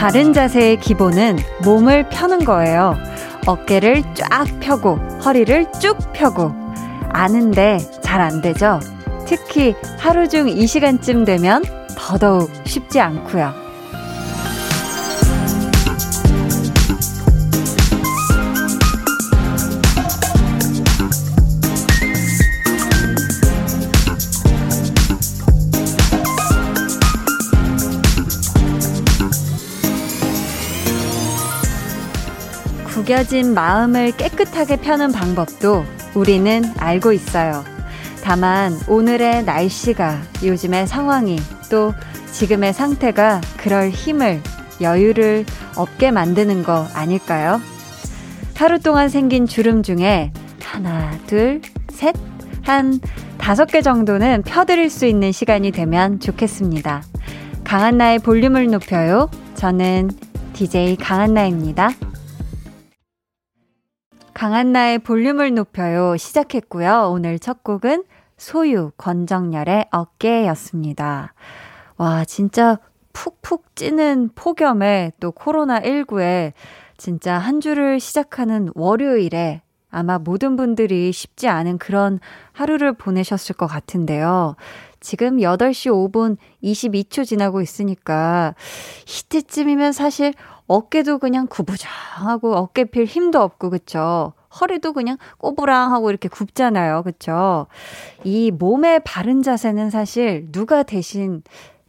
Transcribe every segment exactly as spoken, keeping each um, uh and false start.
바른 자세의 기본은 몸을 펴는 거예요. 어깨를 쫙 펴고 허리를 쭉 펴고. 아는데 잘 안 되죠? 특히 하루 중 이 시간쯤 되면 더더욱 쉽지 않고요. 구겨진 마음을 깨끗하게 펴는 방법도 우리는 알고 있어요. 다만 오늘의 날씨가, 요즘의 상황이, 또 지금의 상태가 그럴 힘을, 여유를 없게 만드는 거 아닐까요? 하루 동안 생긴 주름 중에 하나, 둘, 셋, 한 다섯 개 정도는 펴드릴 수 있는 시간이 되면 좋겠습니다. 강한나의 볼륨을 높여요. 저는 디제이 강한나입니다. 강한나의 볼륨을 높여요 시작했고요. 오늘 첫 곡은 소유, 권정열의 어깨였습니다. 와, 진짜 푹푹 찌는 폭염에, 또 코로나십구에 진짜 한 주를 시작하는 월요일에 아마 모든 분들이 쉽지 않은 그런 하루를 보내셨을 것 같은데요. 지금 여덟 시 오 분 이십이 초 지나고 있으니까 이때쯤이면 사실 어깨도 그냥 구부정하고 어깨 필 힘도 없고, 그쵸? 허리도 그냥 꼬부랑하고 이렇게 굽잖아요, 그쵸? 이 몸의 바른 자세는 사실 누가 대신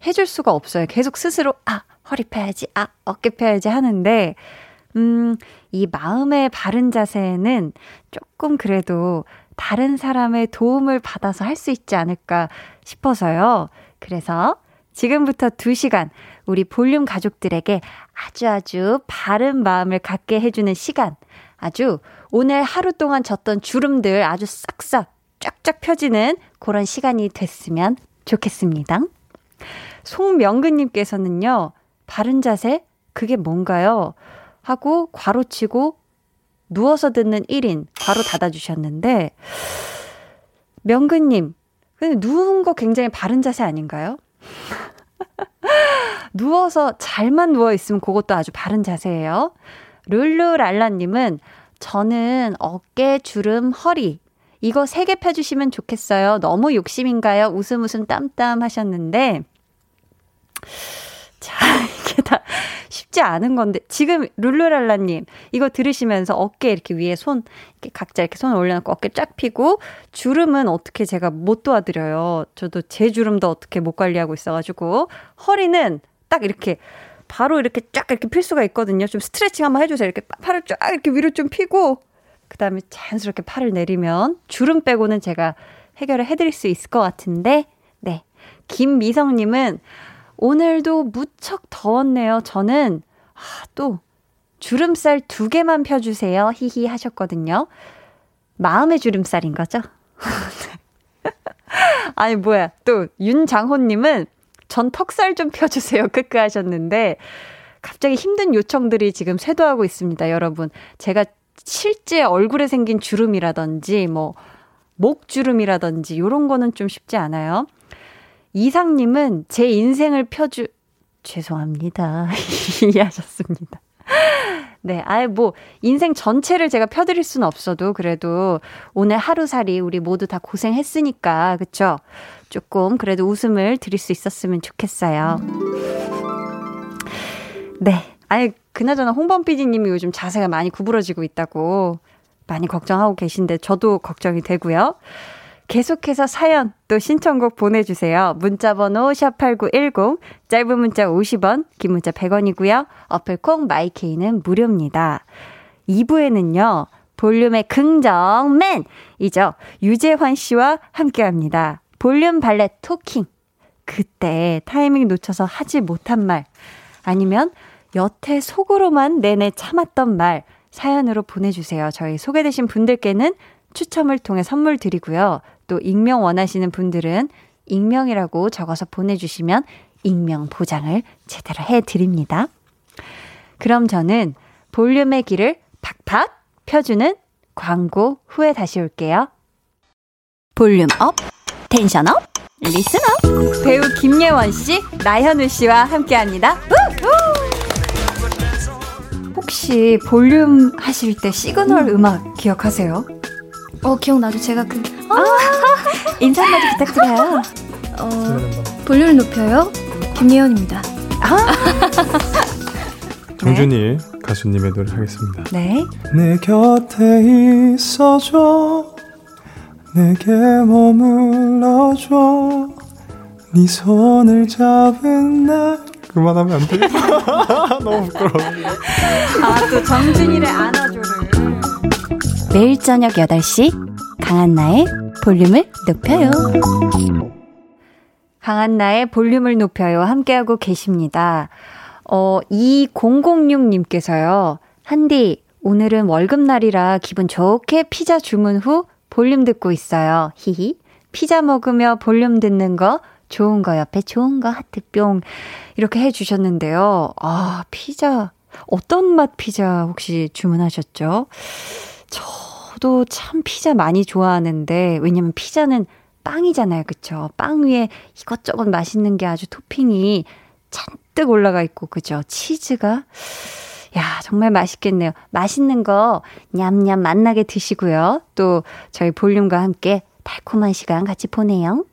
해줄 수가 없어요. 계속 스스로 아, 허리 펴야지, 아, 어깨 펴야지 하는데 음, 이 마음의 바른 자세는 조금 그래도 다른 사람의 도움을 받아서 할 수 있지 않을까 싶어서요. 그래서 지금부터 두 시간 우리 볼륨 가족들에게 아주 아주 바른 마음을 갖게 해주는 시간, 아주 오늘 하루 동안 졌던 주름들 아주 싹싹 쫙쫙 펴지는 그런 시간이 됐으면 좋겠습니다. 송명근님께서는요, 바른 자세 그게 뭔가요? 하고 괄호치고 누워서 듣는 일 인 괄호 닫아주셨는데, 명근님, 누운 거 굉장히 바른 자세 아닌가요? 누워서 잘만 누워있으면 그것도 아주 바른 자세예요. 룰루랄라님은 저는 어깨, 주름, 허리 이거 세 개 펴주시면 좋겠어요. 너무 욕심인가요? 웃음 웃음 땀땀 하셨는데, 자, 이게 다 쉽지 않은 건데, 지금 룰루랄라님 이거 들으시면서 어깨 이렇게 위에 손 이렇게 각자 이렇게 손 올려놓고 어깨 쫙 펴고, 주름은 어떻게 제가 못 도와드려요. 저도 제 주름도 어떻게 못 관리하고 있어가지고. 허리는 딱 이렇게 바로 이렇게 쫙 이렇게 필 수가 있거든요. 좀 스트레칭 한번 해주세요. 이렇게 팔을 쫙 이렇게 위로 좀 펴고 그 다음에 자연스럽게 팔을 내리면 주름 빼고는 제가 해결을 해드릴 수 있을 것 같은데. 네, 김미성님은 오늘도 무척 더웠네요. 저는 아, 또 주름살 두 개만 펴주세요. 히히 하셨거든요. 마음의 주름살인 거죠? 아니 뭐야. 또 윤장호님은 전 턱살 좀 펴주세요. 크크 하셨는데, 갑자기 힘든 요청들이 지금 쇄도하고 있습니다. 여러분, 제가 실제 얼굴에 생긴 주름이라든지 뭐 목주름이라든지 이런 거는 좀 쉽지 않아요. 이상님은 제 인생을 펴주, 죄송합니다. 이해하셨습니다. 네, 아예 뭐, 인생 전체를 제가 펴드릴 수는 없어도, 그래도 오늘 하루살이 우리 모두 다 고생했으니까, 그쵸? 조금 그래도 웃음을 드릴 수 있었으면 좋겠어요. 네, 아예 그나저나 홍범 피디님이 요즘 자세가 많이 구부러지고 있다고 많이 걱정하고 계신데, 저도 걱정이 되고요. 계속해서 사연 또 신청곡 보내주세요. 문자번호 샵 팔구일공, 짧은 문자 오십 원, 긴 문자 백 원이고요. 어플콩 마이케이는 무료입니다. 이 부에는요. 볼륨의 긍정맨이죠. 유재환 씨와 함께합니다. 볼륨 발레 토킹. 그때 타이밍 놓쳐서 하지 못한 말, 아니면 여태 속으로만 내내 참았던 말 사연으로 보내주세요. 저희 소개되신 분들께는 추첨을 통해 선물 드리고요. 또 익명 원하시는 분들은 익명이라고 적어서 보내주시면 익명 보장을 제대로 해드립니다. 그럼 저는 볼륨의 길을 팍팍 펴주는 광고 후에 다시 올게요. 볼륨 업, 텐션 업, 리슨 업. 배우 김예원 씨, 나현우 씨와 함께합니다. 우후! 혹시 볼륨 하실 때 시그널 음. 음악 기억하세요? 어, 기억나죠. 제가 그 아, 아, 인사말도 부탁드려요. 어, 볼륨을 높여요. 김예원입니다. 아. 정준이 네. 가수님의 노래 하겠습니다. 네. 내 곁에 있어줘. 내게 머물러줘. 네 손을 잡은 날. 그만하면 안 돼. 너무 부끄러워. 아, 또 정준이를 안아줘를. 매일 저녁 여덟 시 강한나의 볼륨을 높여요. 강한나의 볼륨을 높여요. 함께하고 계십니다. 어, 이공공육 님께서요. 한디, 오늘은 월급날이라 기분 좋게 피자 주문 후 볼륨 듣고 있어요. 히히. 피자 먹으며 볼륨 듣는 거 좋은 거 옆에 좋은 거 하트 뿅 이렇게 해주셨는데요. 아, 피자 어떤 맛 피자 혹시 주문하셨죠? 저도 참 피자 많이 좋아하는데 왜냐면 피자는 빵이잖아요. 그쵸? 빵 위에 이것저것 맛있는 게 아주 토핑이 잔뜩 올라가 있고 그죠? 치즈가 야 정말 맛있겠네요. 맛있는 거 냠냠 맛나게 드시고요. 또 저희 볼륨과 함께 달콤한 시간 같이 보내요.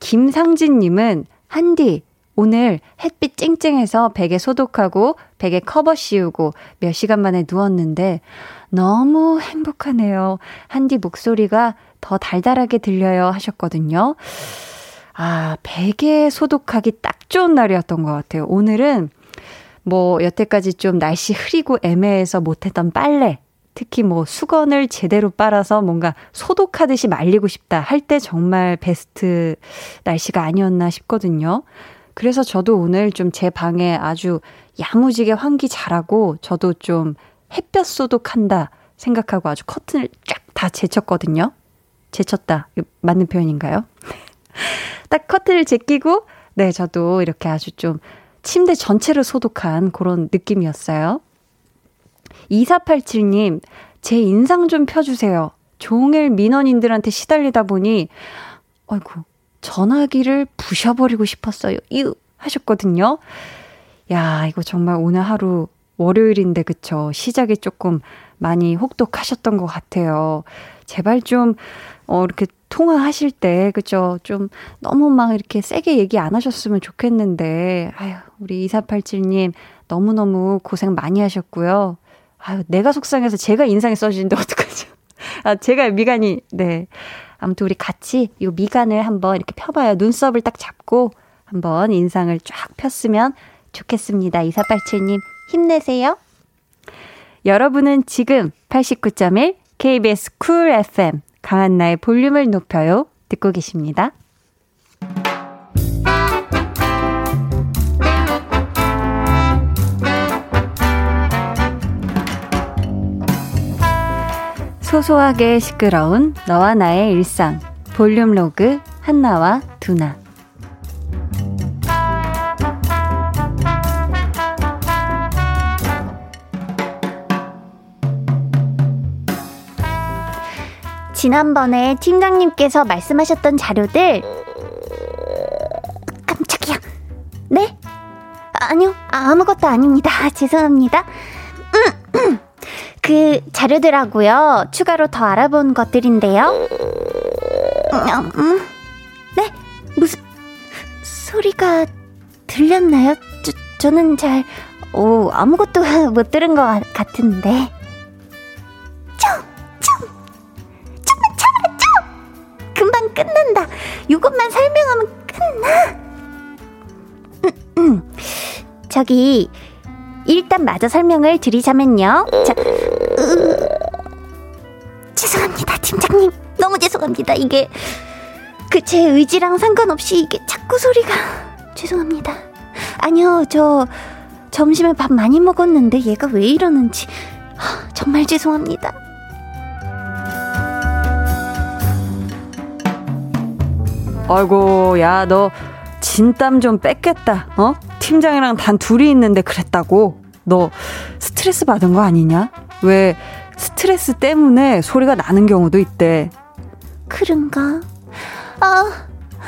김상진님은 한디 오늘 햇빛 쨍쨍해서 베개 소독하고 베개 커버 씌우고 몇 시간 만에 누웠는데 너무 행복하네요. 한디 목소리가 더 달달하게 들려요 하셨거든요. 아, 베개 소독하기 딱 좋은 날이었던 것 같아요. 오늘은 뭐 여태까지 좀 날씨 흐리고 애매해서 못했던 빨래 특히 뭐 수건을 제대로 빨아서 뭔가 소독하듯이 말리고 싶다 할 때 정말 베스트 날씨가 아니었나 싶거든요. 그래서 저도 오늘 좀 제 방에 아주 야무지게 환기 잘하고 저도 좀 햇볕 소독한다 생각하고 아주 커튼을 쫙 다 제쳤거든요. 제쳤다. 맞는 표현인가요? 딱 커튼을 제끼고 네, 저도 이렇게 아주 좀 침대 전체를 소독한 그런 느낌이었어요. 이사팔칠 님, 제 인상 좀 펴주세요. 종일 민원인들한테 시달리다 보니 아이고 전화기를 부셔버리고 싶었어요. 유 하셨거든요. 야 이거 정말 오늘 하루 월요일인데 그쵸? 시작이 조금 많이 혹독하셨던 것 같아요. 제발 좀 어, 이렇게 통화하실 때 그쵸? 좀 너무 막 이렇게 세게 얘기 안 하셨으면 좋겠는데 아유 우리 이사팔칠 님 너무너무 고생 많이 하셨고요. 아유, 내가 속상해서 제가 인상에 써주는데 어떡하죠? 아, 제가 미간이, 네. 아무튼 우리 같이 이 미간을 한번 이렇게 펴봐요. 눈썹을 딱 잡고 한번 인상을 쫙 폈으면 좋겠습니다. 이사팔칠 님, 힘내세요. 여러분은 지금 팔십구 점 일 케이비에스 쿨 에프엠 강한나의 볼륨을 높여요. 듣고 계십니다. 소소하게 시끄러운 너와 나의 일상 볼륨 로그 한나와 두나. 지난번에 팀장님께서 말씀하셨던 자료들 깜짝이야. 네? 아니요 아무것도 아닙니다. 죄송합니다. 그 자료들하고요. 추가로 더 알아본 것들인데요. 음, 음. 네? 무슨 소리가 들렸나요? 저, 저는 잘 오, 아무것도 못 들은 것 같은데. 좀! 좀! 좀만 참아! 좀! 금방 끝난다. 이것만 설명하면 끝나. 음, 음. 저기 일단 마저 설명을 드리자면요. 자, 으... 죄송합니다 팀장님 너무 죄송합니다. 이게 그 제 의지랑 상관없이 이게 자꾸 소리가 죄송합니다. 아니요 저 점심에 밥 많이 먹었는데 얘가 왜 이러는지 정말 죄송합니다. 아이고 야 너 진땀 좀 뺐겠다. 어? 팀장이랑 단 둘이 있는데 그랬다고? 너 스트레스 받은 거 아니냐? 왜 스트레스 때문에 소리가 나는 경우도 있대. 그런가? 아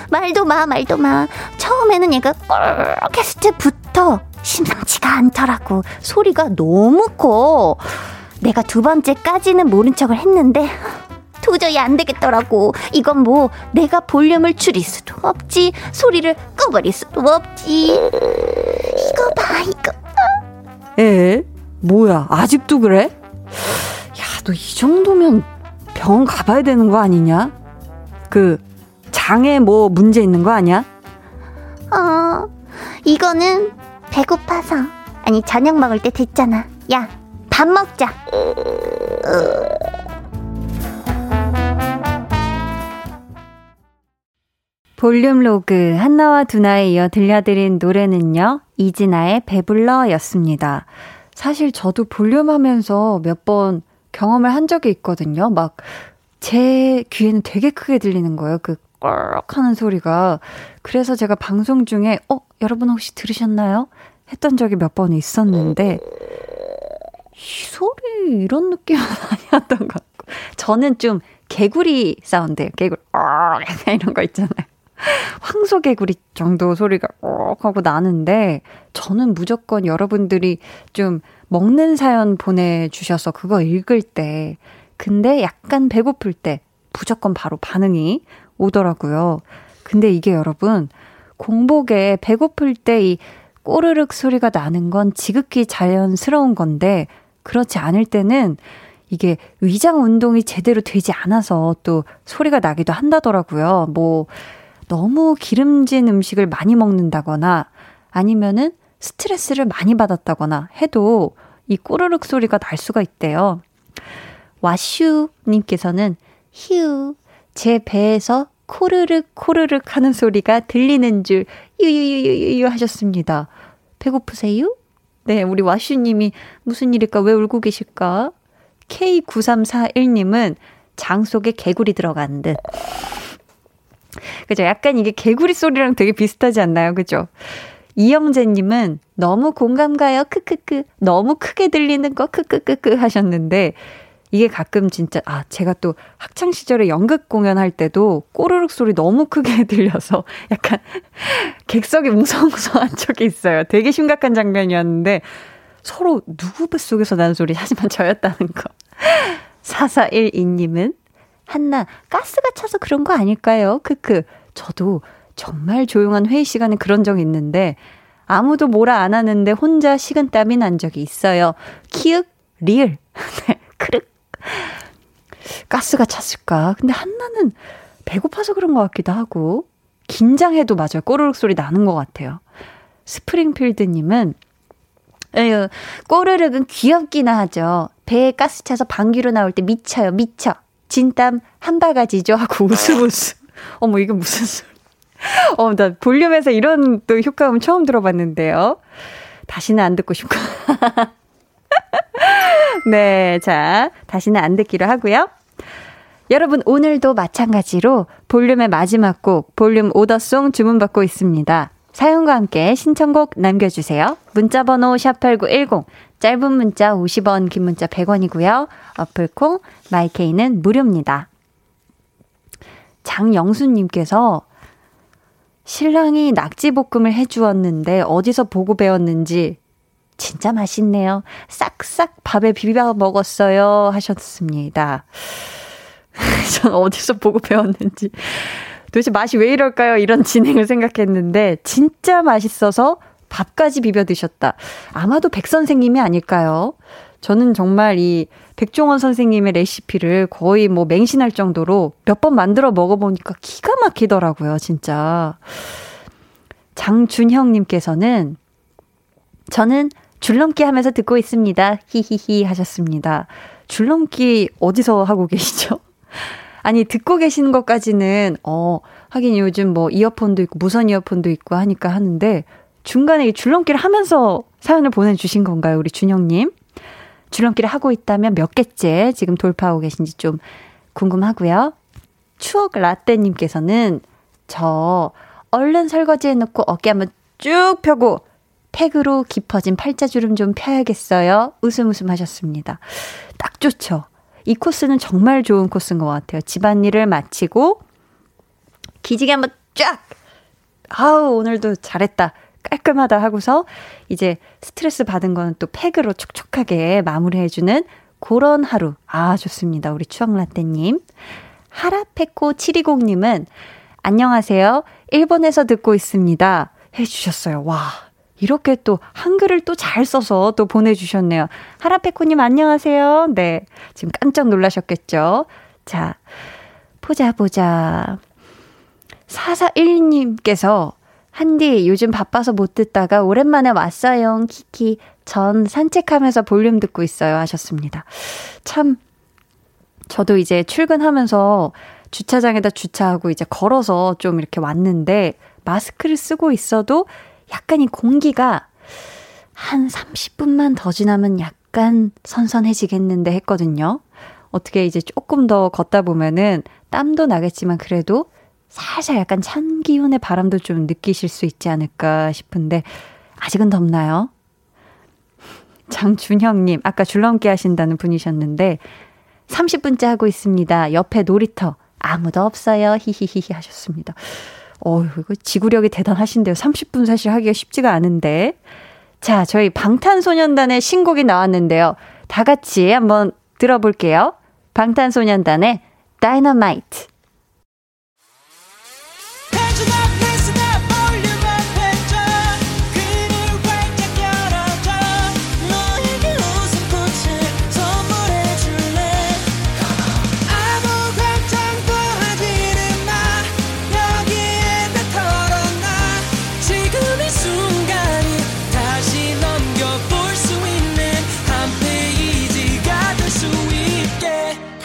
말도 마 말도 마. 처음에는 얘가 꼴 게스트부터 심상치가 않더라고. 소리가 너무 커. 내가 두 번째까지는 모른 척을 했는데 도저히 안 되겠더라고. 이건 뭐 내가 볼륨을 줄일 수도 없지, 소리를 꺼버릴 수도 없지. 이거 봐, 이거. 에? 뭐야, 아직도 그래? 야, 너 이 정도면 병원 가봐야 되는 거 아니냐? 그 장에 뭐 문제 있는 거 아니야? 어, 이거는 배고파서. 아니, 저녁 먹을 때 됐잖아. 야, 밥 먹자. 볼륨 로그 한나와 두나에 이어 들려드린 노래는요, 이진아의 배불러였습니다. 사실 저도 볼륨 하면서 몇 번 경험을 한 적이 있거든요. 막 제 귀에는 되게 크게 들리는 거예요, 그 꿀럭 하는 소리가. 그래서 제가 방송 중에 어? 여러분 혹시 들으셨나요? 했던 적이 몇 번 있었는데 이 소리 이런 느낌은 아니었던 것 같고, 저는 좀 개구리 사운드예요. 개구리 이런 거 있잖아요. 황소개구리 정도 소리가 꼭 하고 나는데, 저는 무조건 여러분들이 좀 먹는 사연 보내주셔서 그거 읽을 때, 근데 약간 배고플 때 무조건 바로 반응이 오더라고요. 근데 이게 여러분, 공복에 배고플 때 이 꼬르륵 소리가 나는 건 지극히 자연스러운 건데, 그렇지 않을 때는 이게 위장 운동이 제대로 되지 않아서 또 소리가 나기도 한다더라고요. 뭐 너무 기름진 음식을 많이 먹는다거나 아니면은 스트레스를 많이 받았다거나 해도 이 꼬르륵 소리가 날 수가 있대요. 와슈님께서는 휴, 제 배에서 코르륵 코르륵 하는 소리가 들리는 줄 유유유유유 하셨습니다. 배고프세요? 네, 우리 와슈님이 무슨 일일까, 왜 울고 계실까? 케이 구삼사일님은 장 속에 개구리 들어간 듯. 그죠? 약간 이게 개구리 소리랑 되게 비슷하지 않나요? 그죠? 이영재님은 너무 공감가요. 크크크. 너무 크게 들리는 거 크크크크 하셨는데, 이게 가끔 진짜, 아, 제가 또 학창시절에 연극 공연할 때도 꼬르륵 소리 너무 크게 들려서 약간 객석이 웅성웅성한 적이 있어요. 되게 심각한 장면이었는데 서로 누구 뱃속에서 나는 소리, 하지만 저였다는 거. 사사일이님은 한나, 가스가 차서 그런 거 아닐까요? 크크. 저도 정말 조용한 회의 시간에 그런 적이 있는데 아무도 뭐라 안 하는데 혼자 식은땀이 난 적이 있어요. 키읔 리을. 네, 크륵. 가스가 찼을까? 근데 한나는 배고파서 그런 것 같기도 하고, 긴장해도 맞아요, 꼬르륵 소리 나는 것 같아요. 스프링필드님은 에휴, 꼬르륵은 귀엽기나 하죠. 배에 가스 차서 방귀로 나올 때 미쳐요, 미쳐. 진땀 한 바가지죠 하고 우스우스. 어머, 이게 무슨 소리. 어, 나 볼륨에서 이런 또 효과음 처음 들어봤는데요. 다시는 안 듣고 싶고. 네, 자, 다시는 안 듣기로 하고요. 여러분, 오늘도 마찬가지로 볼륨의 마지막 곡, 볼륨 오더송 주문받고 있습니다. 사연과 함께 신청곡 남겨주세요. 문자번호 샵팔구일공, 짧은 문자 오십 원, 긴 문자 백 원이고요. 어플콩, 마이케이는 무료입니다. 장영수님께서 신랑이 낙지볶음을 해주었는데 어디서 보고 배웠는지 진짜 맛있네요. 싹싹 밥에 비벼 먹었어요 하셨습니다. 전 어디서 보고 배웠는지, 도대체 맛이 왜 이럴까요? 이런 진행을 생각했는데 진짜 맛있어서 밥까지 비벼 드셨다. 아마도 백 선생님이 아닐까요? 저는 정말 이 백종원 선생님의 레시피를 거의 뭐 맹신할 정도로 몇 번 만들어 먹어보니까 기가 막히더라고요, 진짜. 장준형님께서는 저는 줄넘기 하면서 듣고 있습니다. 히히히 하셨습니다. 줄넘기 어디서 하고 계시죠? 아니, 듣고 계시는 것까지는, 어, 하긴 요즘 뭐 이어폰도 있고 무선 이어폰도 있고 하니까 하는데, 중간에 이 줄넘기를 하면서 사연을 보내주신 건가요, 우리 준영님? 줄넘기를 하고 있다면 몇 개째 지금 돌파하고 계신지 좀 궁금하고요. 추억라떼님께서는 저 얼른 설거지해놓고 어깨 한번 쭉 펴고 팩으로 깊어진 팔자주름 좀 펴야겠어요. 웃음 웃음 하셨습니다. 딱 좋죠. 이 코스는 정말 좋은 코스인 것 같아요. 집안일을 마치고 기지개 한번 쫙, 아우 오늘도 잘했다, 깔끔하다 하고서 이제 스트레스 받은 거는 또 팩으로 촉촉하게 마무리해주는 그런 하루. 아, 좋습니다. 우리 추억라떼님. 하라페코 칠이공님은 안녕하세요. 일본에서 듣고 있습니다. 해주셨어요. 와, 이렇게 또 한글을 또 잘 써서 또 보내주셨네요. 하라페코님 안녕하세요. 네, 지금 깜짝 놀라셨겠죠. 자, 보자 보자. 사사일님께서 한디 요즘 바빠서 못 듣다가 오랜만에 왔어요. 키키. 전 산책하면서 볼륨 듣고 있어요. 하셨습니다. 참 저도 이제 출근하면서 주차장에다 주차하고 이제 걸어서 좀 이렇게 왔는데 마스크를 쓰고 있어도 약간 이 공기가 한 삼십 분만 더 지나면 약간 선선해지겠는데 했거든요. 어떻게 이제 조금 더 걷다 보면은 땀도 나겠지만 그래도 살살 약간 찬 기운의 바람도 좀 느끼실 수 있지 않을까 싶은데 아직은 덥나요? 장준형님, 아까 줄넘기 하신다는 분이셨는데 삼십 분째 하고 있습니다. 옆에 놀이터 아무도 없어요. 히히히히 하셨습니다. 어휴, 이거 지구력이 대단하신데요. 삼십 분 사실 하기가 쉽지가 않은데. 자, 저희 방탄소년단의 신곡이 나왔는데요. 다 같이 한번 들어볼게요. 방탄소년단의 Dynamite.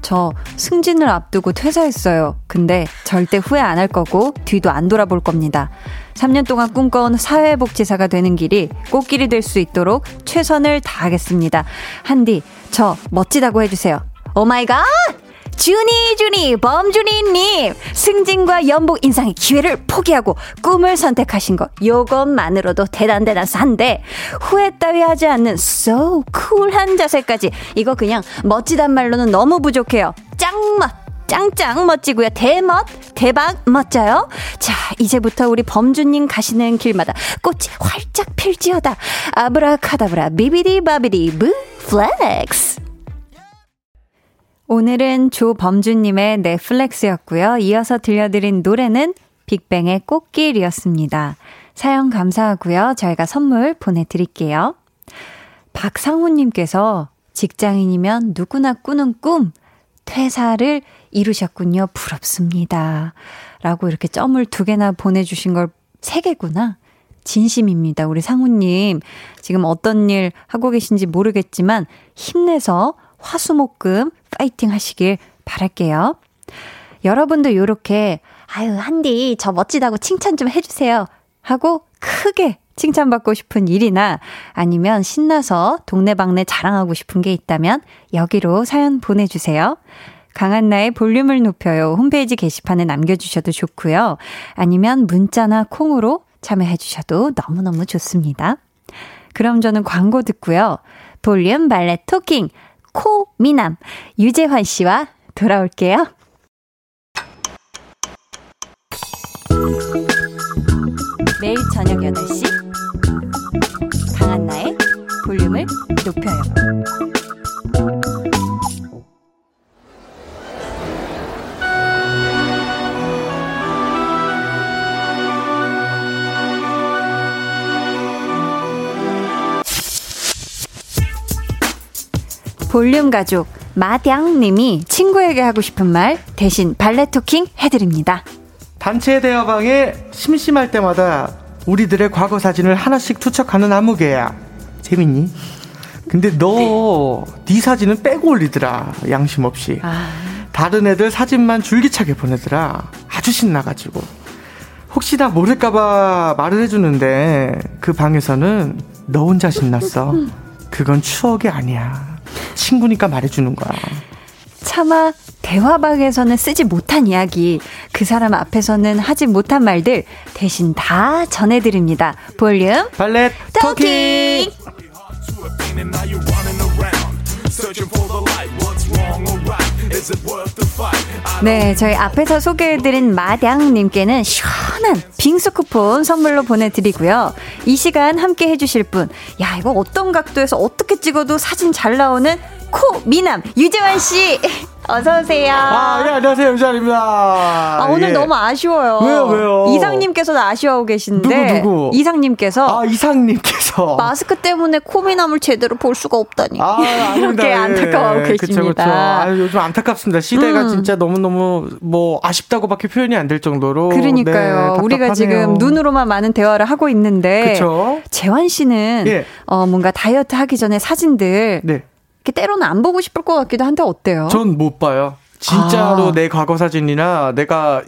저 승진을 앞두고 퇴사했어요. 근데 절대 후회 안 할 거고 뒤도 안 돌아볼 겁니다. 삼 년 동안 꿈꿔온 사회복지사가 되는 길이 꽃길이 될 수 있도록 최선을 다하겠습니다. 한디, 저 멋지다고 해주세요. 오마이갓! 준이 준이 범준이님, 승진과 연봉 인상의 기회를 포기하고 꿈을 선택하신 것, 요것만으로도 대단대단한데 후회 따위 하지 않는 so 쿨한 자세까지, 이거 그냥 멋지단 말로는 너무 부족해요. 짱맛! 짱짱 멋지고요. 대멋, 대박 멋져요. 자, 이제부터 우리 범준님 가시는 길마다 꽃이 활짝 필지어다. 아브라카다브라 비비디바비디 브 플렉스. 오늘은 조범준님의 넷플렉스였고요. 이어서 들려드린 노래는 빅뱅의 꽃길이었습니다. 사연 감사하고요. 저희가 선물 보내드릴게요. 박상훈님께서 직장인이면 누구나 꾸는 꿈, 퇴사를 이루셨군요. 부럽습니다. 라고 이렇게 점을 두 개나 보내주신 걸 세 개구나. 진심입니다. 우리 상훈님, 지금 어떤 일 하고 계신지 모르겠지만 힘내서 화수목금 파이팅 하시길 바랄게요. 여러분도 요렇게 아유 한디 저 멋지다고 칭찬 좀 해주세요 하고 크게 칭찬받고 싶은 일이나 아니면 신나서 동네방네 자랑하고 싶은 게 있다면 여기로 사연 보내주세요. 강한나의 볼륨을 높여요 홈페이지 게시판에 남겨주셔도 좋고요. 아니면 문자나 콩으로 참여해주셔도 너무너무 좋습니다. 그럼 저는 광고 듣고요. 볼륨 발레 토킹 코미남 유재환 씨와 돌아올게요. 매일 저녁 여덟 시 강한나의 볼륨을 높여요. 볼륨 가족 마량님이 친구에게 하고 싶은 말 대신 발레토킹 해드립니다. 단체 대화방에 심심할 때마다 우리들의 과거 사진을 하나씩 투척하는 아무개야. 재밌니? 근데 너 네 사진은 빼고 올리더라. 양심 없이. 아... 다른 애들 사진만 줄기차게 보내더라. 아주 신나가지고. 혹시나 모를까봐 말을 해주는데 그 방에서는 너 혼자 신났어. 그건 추억이 아니야. 친구니까 말해주는 거야. 차마 대화방에서는 쓰지 못한 이야기, 그 사람 앞에서는 하지 못한 말들 대신 다 전해드립니다. 볼륨 발렛 토킹. 네, 저희 앞에서 소개해드린 마량님께는 시원한 빙수 쿠폰 선물로 보내드리고요. 이 시간 함께 해주실 분, 야 이거 어떤 각도에서 어떻게 찍어도 사진 잘 나오는 코 미남 유재환 씨 어서 오세요. 아, 네, 안녕하세요, 유재환입니다. 아, 오늘 예. 너무 아쉬워요. 왜요, 왜요? 이상님께서도 아쉬워하고 계신데. 누구, 누구? 이상님께서. 아, 이상님께서. 마스크 때문에 코 미남을 제대로 볼 수가 없다니. 아, 이렇게 안타까워하고 예. 계십니다. 그쵸, 그쵸. 아, 요즘 안타깝습니다. 시대가 음. 진짜 너무 너무 뭐 아쉽다고밖에 표현이 안 될 정도로. 그러니까요. 네, 우리가 지금 눈으로만 많은 대화를 하고 있는데. 그렇죠. 재환 씨는 예. 어, 뭔가 다이어트 하기 전에 사진들. 네. 때로는 안 보고 싶을 것 같기도 한데 어때요? 전 못 봐요. 진짜로. 아. 내 과거 사진이나 내가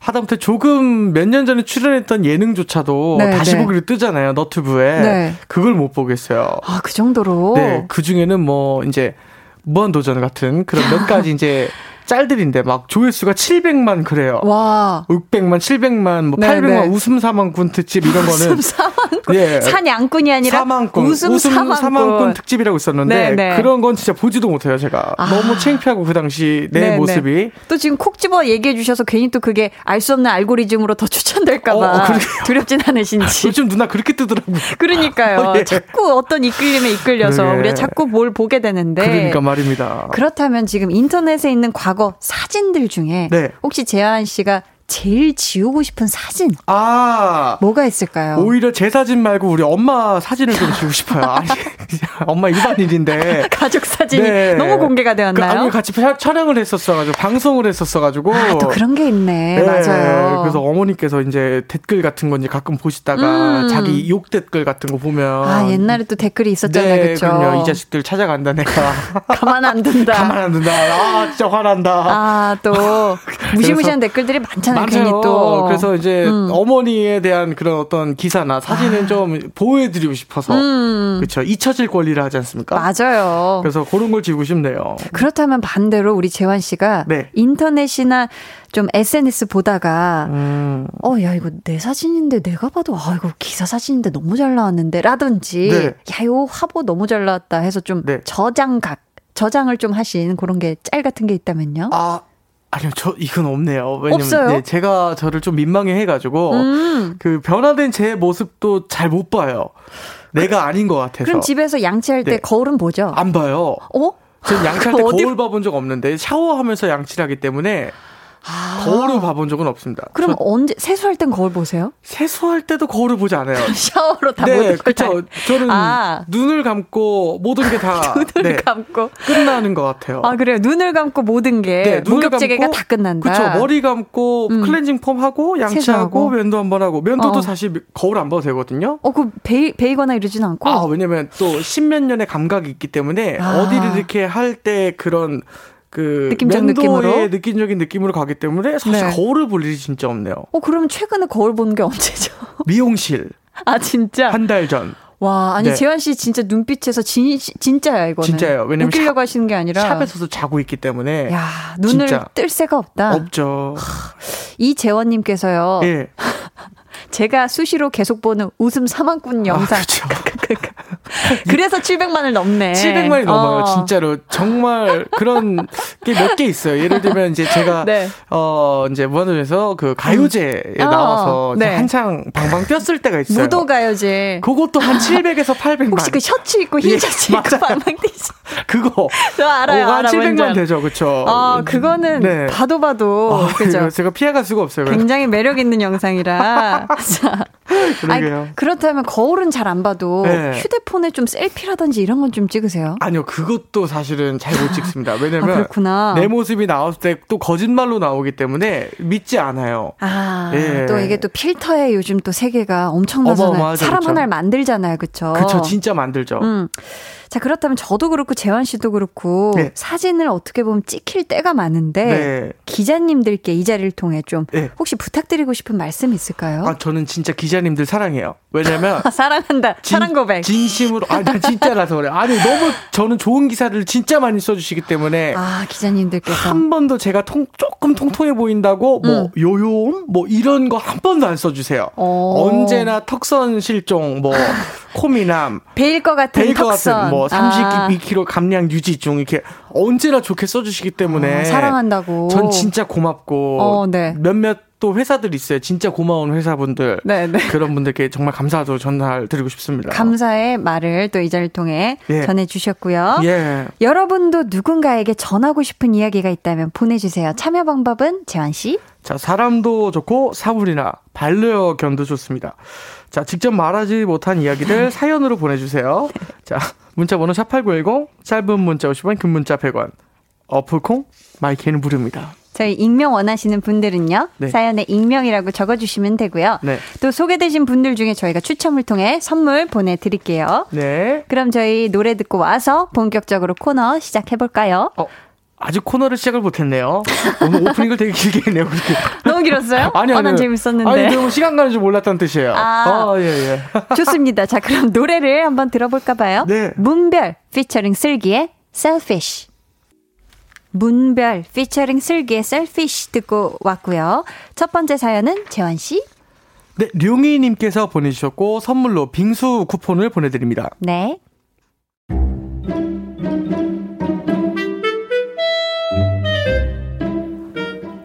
하다못해 조금 몇 년 전에 출연했던 예능조차도 네, 다시 네. 보기로 뜨잖아요. 너튜브에. 네. 그걸 못 보겠어요. 아, 그 정도로? 네. 그 중에는 뭐 이제 무한도전 같은 그런 몇 가지 이제 짤들인데 막 조회수가 칠백만 그래요. 와. 육백만, 칠백만, 뭐 네, 팔백만 네. 웃음 사망꾼 특집 이런 거는. 웃음 사망꾼? 예. 사냥꾼이 아니라 사망꾼. 웃음, 웃음 사망꾼. 사망꾼 특집이라고 있었는데 네, 네. 그런 건 진짜 보지도 못해요, 제가. 아. 너무 창피하고 그 당시 내 네, 모습이. 네. 또 지금 콕 집어 얘기해 주셔서 괜히 또 그게 알 수 없는 알고리즘으로 더 추천될까 봐. 어, 두렵진 않으신지. 요즘 누나 그렇게 뜨더라고요. 그러니까요. 어, 예. 자꾸 어떤 이끌림에 이끌려서 네. 우리가 자꾸 뭘 보게 되는데. 그러니까 말입니다. 그렇다면 지금 인터넷에 있는 과거 사진들 중에 네. 혹시 재환 씨가 제일 지우고 싶은 사진 아 뭐가 있을까요? 오히려 제 사진 말고 우리 엄마 사진을 좀 지우고 싶어요. 아니, 엄마 일반인인데 가족 사진이 네. 너무 공개가 되었나요? 그, 아니, 같이 차, 촬영을 했었어가지고 방송을 했었어가지고. 아, 또 그런 게 있네. 네. 맞아요. 그래서 어머니께서 이제 댓글 같은 건지 가끔 보시다가 음. 자기 욕 댓글 같은 거 보면 아 옛날에 또 댓글이 있었잖아요. 네, 그렇죠. 이 자식들 찾아간다 내가. 가만 안 둔다. 가만 안 둔다. 아 진짜 화난다. 아 또 무시무시한 댓글들이 많잖아요. 맞아요. 또. 그래서 이제 음. 어머니에 대한 그런 어떤 기사나 사진은 아. 좀 보호해드리고 싶어서 음. 그렇죠. 잊혀질 권리를 하지 않습니까? 맞아요. 그래서 그런 걸 지우고 싶네요. 그렇다면 반대로 우리 재환 씨가 네. 인터넷이나 좀 에스엔에스 보다가 음. 어, 야 이거 내 사진인데 내가 봐도 아 이거 기사 사진인데 너무 잘 나왔는데 라든지 네. 야 요 화보 너무 잘 나왔다 해서 좀 네. 저장각 저장을 좀 하신 그런 게 짤 같은 게 있다면요? 아. 아니요, 저, 이건 없네요. 왜냐면, 없어요? 네, 제가 저를 좀 민망해 해가지고, 음. 그, 변화된 제 모습도 잘 못 봐요. 내가 아닌 것 같아서. 그럼 집에서 양치할 때 네. 거울은 보죠? 안 봐요. 어? 전 양치할 때 어디... 거울 봐본 적 없는데, 샤워하면서 양치를 하기 때문에, 아. 거울을 봐본 적은 없습니다. 그럼 언제, 세수할 땐 거울 보세요? 세수할 때도 거울을 보지 않아요. 샤워로 다 보는 거예요? 네, 그쵸. 저는 아. 눈을 감고 모든 게 다. 눈을 네, 감고. 끝나는 것 같아요. 아, 그래요? 눈을 감고 모든 게. 네, 목욕제계가 다 끝난다. 그쵸. 머리 감고 음. 클렌징 폼 하고, 양치하고, 세수하고. 면도 한번 하고. 면도도 어. 사실 거울 안 봐도 되거든요. 어, 그 베이, 베이거나 이러진 않고. 아, 왜냐면 또 십몇 년의 감각이 있기 때문에 아. 어디를 이렇게 할 때 그런 그 느낌적 느낌으로 느낌적인 느낌으로 가기 때문에 사실 네. 거울을 볼 일이 진짜 없네요. 어 그럼 최근에 거울 보는 게 언제죠? 미용실. 아 진짜? 한 달 전. 와 아니 네. 재환 씨 진짜 눈빛에서 진 진짜야 이거는. 진짜예요. 왜냐면 웃기려고 샵, 하시는 게 아니라 샵에서도 자고 있기 때문에. 야 눈을 진짜. 뜰 새가 없다. 없죠. 이 재원님께서요. 예. 제가 수시로 계속 보는 웃음 사망꾼 영상. 아, 그렇죠. 그래서 칠백만을 넘네. 칠백만이 넘어요, 어. 진짜로. 정말 그런 게 몇 개 있어요. 예를 들면 이제 제가 네. 어 이제 무한도전에서 그 가요제에 음. 나와서 어. 네. 한창 방방 뛰었을 때가 있어요. 무도 가요제. 그것도 한 칠백에서 팔백만. 혹시 그 셔츠 입고 흰 셔츠 입고 예, 방방 뛰지? 그거. 저 알아요. 오, 한 알아, 칠백만 되죠, 그렇죠. 아 어, 그거는 네. 봐도 봐도 어, 그죠. 제가 피해갈 수가 없어요. 굉장히 그래서. 매력 있는 영상이라. 자, 아니, 그렇다면 거울은 잘 안 봐도 네. 휴대폰에 좀 셀피라든지 이런 건 좀 찍으세요? 아니요, 그것도 사실은 잘 못 찍습니다. 왜냐면 아, 내 모습이 나왔을 때 또 거짓말로 나오기 때문에 믿지 않아요. 아, 예. 또 이게 또 필터에 요즘 또 세계가 엄청나잖아요. 어마어마하죠, 사람 그쵸? 하나를 만들잖아요, 그렇죠? 그렇죠, 진짜 만들죠. 음. 자 그렇다면 저도 그렇고 재환 씨도 그렇고 네. 사진을 어떻게 보면 찍힐 때가 많은데 네. 기자님들께 이 자리를 통해 좀 네. 혹시 부탁드리고 싶은 말씀 있을까요? 아, 저는 진짜 기자님들 사랑해요. 왜냐면 사랑한다. 진, 사랑 고백. 진심으로. 아, 난 진짜라서 그래요. 아니 너무 저는 좋은 기사를 진짜 많이 써주시기 때문에 아 기자님들께서 한 번도 제가 통, 조금 통통해 보인다고 음. 뭐 요요음 뭐 이런 거 한 번도 안 써주세요. 오. 언제나 턱선 실종 뭐 코미남 베일 것 같은 베일 턱선. 것 같은 뭐 삼십이 킬로그램 감량 유지 중 이렇게 언제나 좋게 써주시기 때문에 어, 사랑한다고 전 진짜 고맙고 어, 네. 몇몇 또 회사들 있어요. 진짜 고마운 회사분들 네, 네. 그런 분들께 정말 감사도 전달드리고 싶습니다. 감사의 말을 또 이 자리를 통해 예. 전해주셨고요. 예. 여러분도 누군가에게 전하고 싶은 이야기가 있다면 보내주세요. 참여 방법은 재환 씨. 자, 사람도 좋고 사물이나 반려견도 좋습니다. 자, 직접 말하지 못한 이야기들 사연으로 보내주세요. 자, 문자번호 샵팔구일공, 짧은 문자 오십 원, 긴 문자 백 원. 어플콩 마이키는 무료입니다. 저희 익명 원하시는 분들은요. 네. 사연에 익명이라고 적어주시면 되고요. 네. 또 소개되신 분들 중에 저희가 추첨을 통해 선물 보내드릴게요. 네. 그럼 저희 노래 듣고 와서 본격적으로 코너 시작해볼까요? 어, 아직 코너를 시작을 못했네요. 오늘 오프닝을 되게 길게 했네요. 너무 길었어요? 아니, 아니, 어, 난 재밌었는데. 아니, 너무 시간 가는 줄 몰랐다는 뜻이에요. 아, 어, 예, 예. 좋습니다. 자, 그럼 노래를 한번 들어볼까 봐요. 네. 문별 피처링 슬기의 Selfish. 문별 피처링 슬기의 셀피쉬 듣고 왔고요. 첫 번째 사연은 재환 씨. 네, 룡이 님께서 보내주셨고 선물로 빙수 쿠폰을 보내드립니다. 네.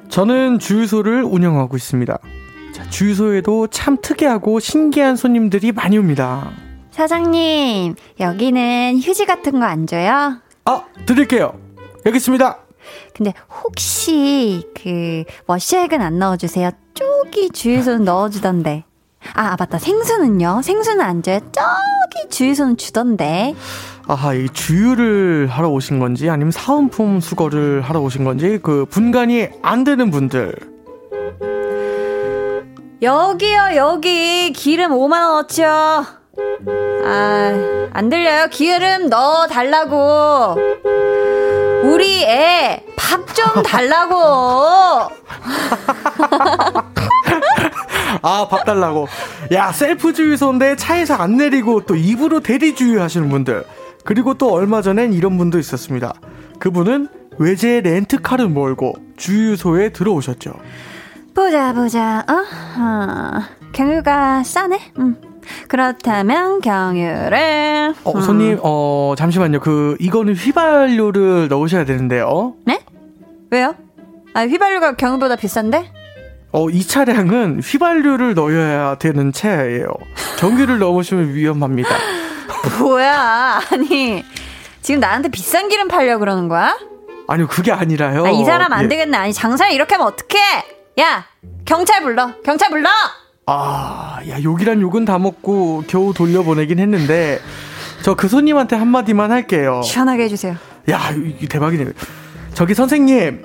저는 주유소를 운영하고 있습니다. 자, 주유소에도 참 특이하고 신기한 손님들이 많이 옵니다. 사장님, 여기는 휴지 같은 거 안 줘요? 아, 드릴게요. 여기 있습니다. 근데 혹시 그 워시액은 안 넣어주세요. 저기 주유소는 넣어주던데. 아, 맞다. 생수는요? 생수는 안 줘요. 저기 주유소는 주던데. 아하, 이 주유를 하러 오신 건지 아니면 사은품 수거를 하러 오신 건지 그 분간이 안 되는 분들. 여기요, 여기 기름 오만 원어치요. 아, 안 들려요? 기름 넣어달라고. 우리 애 밥 좀 달라고. 아, 밥 달라고. 야, 셀프 주유소인데 차에서 안 내리고 또 입으로 대리 주유하시는 분들. 그리고 또 얼마 전엔 이런 분도 있었습니다. 그분은 외제 렌트카를 몰고 주유소에 들어오셨죠. 보자 보자. 어? 어. 경유가 싸네. 응. 그렇다면 경유를 어, 손님 음. 어 잠시만요. 그 이거는 휘발유를 넣으셔야 되는데요. 네? 왜요? 아, 휘발유가 경유보다 비싼데? 어, 이 차량은 휘발유를 넣어야 되는 차예요. 경유를 넣으시면 위험합니다. 뭐야? 아니 지금 나한테 비싼 기름 팔려 그러는 거야? 아니요, 그게 아니라요. 아, 이 사람 안 예. 되겠네. 아니, 장사를 이렇게 하면 어떡해? 야, 경찰 불러. 경찰 불러. 아, 야, 욕이란 욕은 다 먹고 겨우 돌려보내긴 했는데 저 그 손님한테 한마디만 할게요. 시원하게 해주세요. 야, 이게 대박이네. 저기 선생님,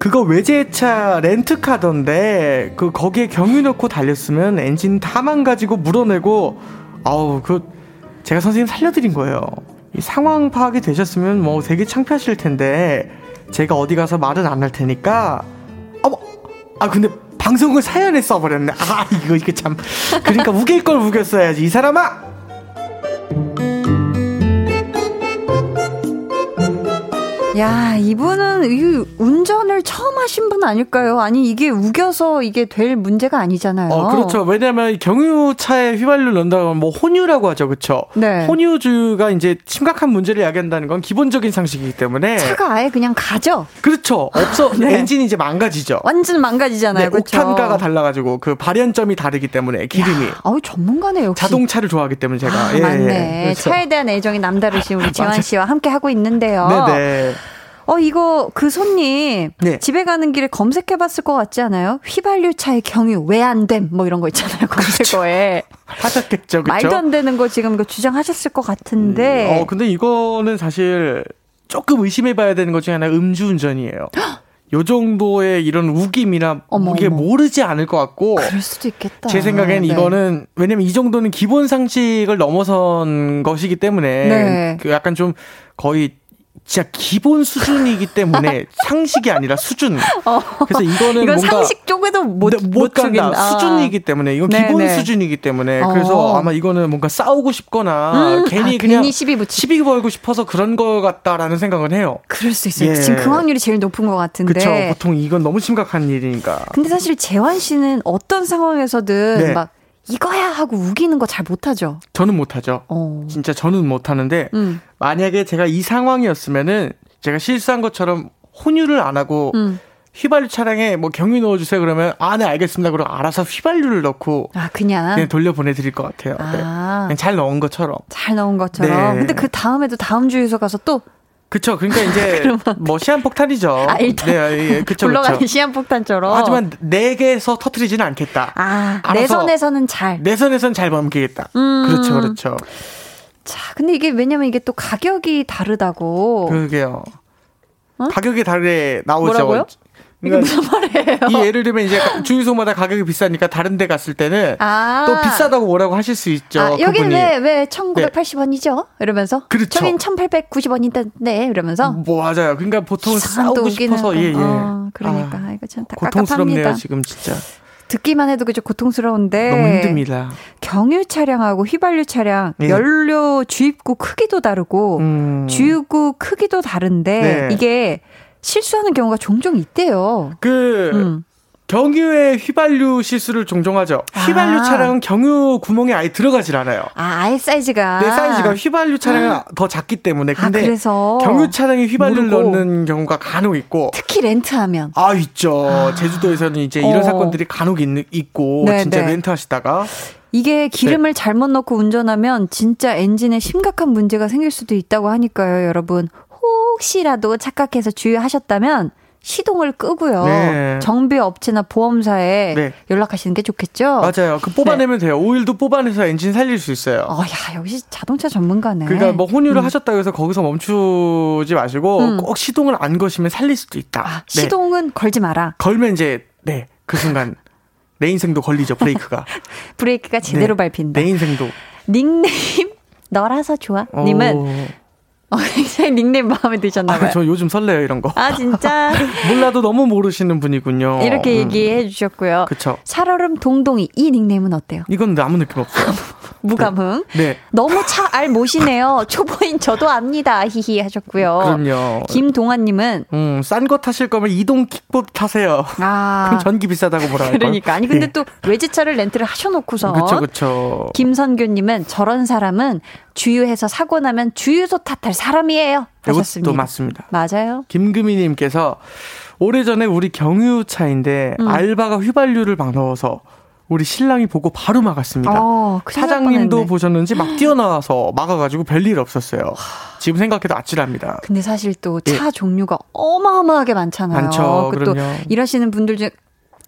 그거 외제차 렌트카던데 그 거기에 경유 넣고 달렸으면 엔진 다 망가지고 물어내고. 아우, 그 제가 선생님 살려드린 거예요. 이 상황 파악이 되셨으면 뭐 되게 창피하실 텐데 제가 어디 가서 말은 안 할 테니까. 어머, 아, 근데 방송을 사연에 써버렸네. 아, 이거, 이거 참. 그러니까 우길 걸 우겼어야지, 이 사람아! 야, 이분은 이 운전을 처음 하신 분 아닐까요? 아니, 이게 우겨서 이게 될 문제가 아니잖아요. 어, 그렇죠. 왜냐면 경유차에 휘발유를 넣는다고 하면 뭐 혼유라고 하죠. 그렇죠? 네. 혼유주가 이제 심각한 문제를 야기한다는 건 기본적인 상식이기 때문에 차가 아예 그냥 가죠. 그렇죠. 없어. 네. 엔진이 이제 망가지죠. 완전 망가지잖아요. 네, 그렇죠. 옥탄가가 달라가지고 그 발연점이 다르기 때문에 기름이. 야, 아우, 전문가네요, 역시. 자동차를 좋아하기 때문에 제가. 아, 예, 맞네. 예, 그렇죠. 차에 대한 애정이 남다르신 우리 재환 씨와 함께 하고 있는데요. 네네. 어, 이거 그 손님 네. 집에 가는 길에 검색해봤을 것 같지 않아요? 휘발유 차의 경유 왜 안 됨? 뭐 이런 거 있잖아요. 검색어에. 그렇죠. 하셨겠죠. 그렇죠? 말도 안 되는 거 지금 이거 주장하셨을 것 같은데. 음, 어, 근데 이거는 사실 조금 의심해봐야 되는 것 중에 하나가 음주운전이에요. 요 정도의 이런 우김이나 어머, 이게 어머. 모르지 않을 것 같고. 그럴 수도 있겠다. 제 생각엔 네. 이거는 왜냐면 이 정도는 기본 상식을 넘어선 것이기 때문에 네. 그 약간 좀 거의 진짜 기본 수준이기 때문에 상식이 아니라 수준. 어. 그래서 이거는 이건 뭔가 상식 쪽에도 못, 네, 못 간다. 아. 수준이기 때문에 이건 네, 기본 네. 수준이기 때문에 어. 그래서 아마 이거는 뭔가 싸우고 싶거나 음. 괜히 아, 그냥 괜히 시비, 시비 걸고 싶어서 그런 거 같다라는 생각은 해요. 그럴 수 있어요. 예. 지금 그 확률이 제일 높은 것 같은데. 그렇죠. 보통 이건 너무 심각한 일이니까. 근데 사실 재환 씨는 어떤 상황에서든 네. 막 이거야 하고 우기는 거 잘 못하죠? 저는 못하죠. 어. 진짜 저는 못하는데 음. 만약에 제가 이 상황이었으면은 제가 실수한 것처럼 혼유를 안 하고 음. 휘발유 차량에 뭐 경유 넣어주세요 그러면 아, 네 알겠습니다. 그럼 알아서 휘발유를 넣고 아 그냥, 그냥 돌려보내드릴 것 같아요. 아. 네. 그냥 잘 넣은 것처럼. 잘 넣은 것처럼. 네. 근데 그 다음에도 다음 주유소 가서 또 그쵸. 그러니까 이제 뭐 시한폭탄이죠. 아, 일단 네, 예, 그쵸, 굴러가는 그쵸. 시한폭탄처럼. 하지만 내게서 터뜨리지는 않겠다. 아, 내 선에서는 잘. 내 선에서는 잘 넘기겠다. 음. 그렇죠, 그렇죠. 자, 근데 이게 왜냐면 이게 또 가격이 다르다고. 그러게요. 어? 가격이 다르게 나오죠. 뭐라고요? 그러니까 이게 무슨 말이에요? 이 예를 들면 이제 주유소마다 가격이 비싸니까 다른 데 갔을 때는 아~ 또 비싸다고 뭐라고 하실 수 있죠. 아, 여기는 왜, 왜 천구백팔십 원이죠? 네. 이러면서. 그렇죠. 저긴 천팔백구십 원인데 이러면서. 뭐 맞아요. 그러니까 보통 싸우고 싶어서. 예, 예. 어, 그러니까 아, 이거 참 고통스럽네요. 깝깝합니다. 지금 진짜. 듣기만 해도 그저 고통스러운데. 너무 힘듭니다. 경유 차량하고 휘발유 차량 예. 연료 주입구 크기도 다르고 음. 주유구 크기도 다른데 네. 이게 실수하는 경우가 종종 있대요. 그 음. 경유에 휘발유 실수를 종종 하죠. 휘발유 아. 차량은 경유 구멍에 아예 들어가질 않아요. 아, 아예 사이즈가. 네, 사이즈가 휘발유 차량은 아. 더 작기 때문에. 근데 아, 그래서 경유 차량에 휘발유를 모르고. 넣는 경우가 간혹 있고. 특히 렌트하면. 아, 있죠. 아. 제주도에서는 이제 이런 어. 사건들이 간혹 있, 있고 네, 진짜 네. 렌트하시다가. 이게 기름을 네. 잘못 넣고 운전하면 진짜 엔진에 심각한 문제가 생길 수도 있다고 하니까요, 여러분. 혹시라도 착각해서 주유하셨다면 시동을 끄고요. 네. 정비업체나 보험사에 네. 연락하시는 게 좋겠죠. 맞아요. 그 뽑아내면 네. 돼요. 오일도 뽑아내서 엔진 살릴 수 있어요. 어, 야, 역시 자동차 전문가네. 그러니까 뭐 혼유를 음. 하셨다고 해서 거기서 멈추지 마시고 음. 꼭 시동을 안 거시면 살릴 수도 있다. 아, 네. 시동은 걸지 마라. 걸면 이제 네, 그 순간 내 인생도 걸리죠. 브레이크가. 브레이크가 제대로 네. 밟힌다. 내 인생도. 닉네임 너라서 좋아 오. 님은 어, 굉장히 닉네임 마음에 드셨나봐요. 아, 저 요즘 설레요 이런 거. 아 진짜? 몰라도 너무 모르시는 분이군요. 이렇게 얘기해 음. 주셨고요. 그렇죠. 살얼음 동동이 이 닉네임은 어때요? 이건 아무 느낌 없어요. 무감흥. 네. 네. 너무 잘 모시네요. 초보인 저도 압니다. 히히 하셨고요. 그럼요. 김동환님은 음, 싼 거 타실 거면 이동 킥보드 타세요. 아. 그럼 전기 비싸다고 뭐라. 그러니까 아니 근데 네. 또 외제차를 렌트를 하셔놓고서. 그렇죠, 그렇죠. 김선규님은 저런 사람은 주유해서 사고 나면 주유소 탓할 사람이에요. 하셨습니다. 이것도 맞습니다. 맞아요. 김금희님께서 오래전에 우리 경유차인데 음. 알바가 휘발유를 막 넣어서 우리 신랑이 보고 바로 막았습니다. 어, 사장님도 보셨는지 막 뛰어나와서 막아가지고 별일 없었어요. 지금 생각해도 아찔합니다. 근데 사실 또 차 예. 종류가 어마어마하게 많잖아요. 많죠. 그럼요. 또 일하시는 분들 중에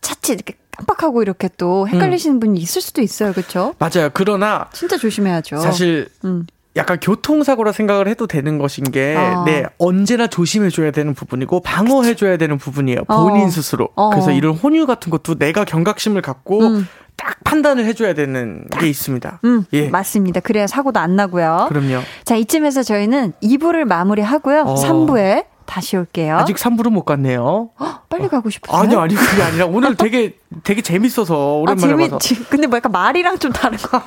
차치 이렇게 깜빡하고 이렇게 또 헷갈리시는 음. 분이 있을 수도 있어요. 그렇죠? 맞아요. 그러나 진짜 조심해야죠. 사실 음. 약간 교통사고라 생각을 해도 되는 것인 게 아. 네, 언제나 조심해줘야 되는 부분이고 방어해줘야 되는 부분이에요. 본인 어. 스스로. 어. 그래서 이런 혼유 같은 것도 내가 경각심을 갖고 음. 딱 판단을 해줘야 되는 게 있습니다. 음, 예. 맞습니다. 그래야 사고도 안 나고요. 그럼요. 자, 이쯤에서 저희는 이 부를 마무리하고요. 어. 삼 부에 다시 올게요. 아직 삼 부로 못 갔네요. 헉, 빨리 가고 싶으세요? 아니 아니 그게 아니라 오늘 되게 되게 재밌어서 오랜만에 아, 재미, 봐서. 지, 근데 뭐 약간 말이랑 좀 다른 거.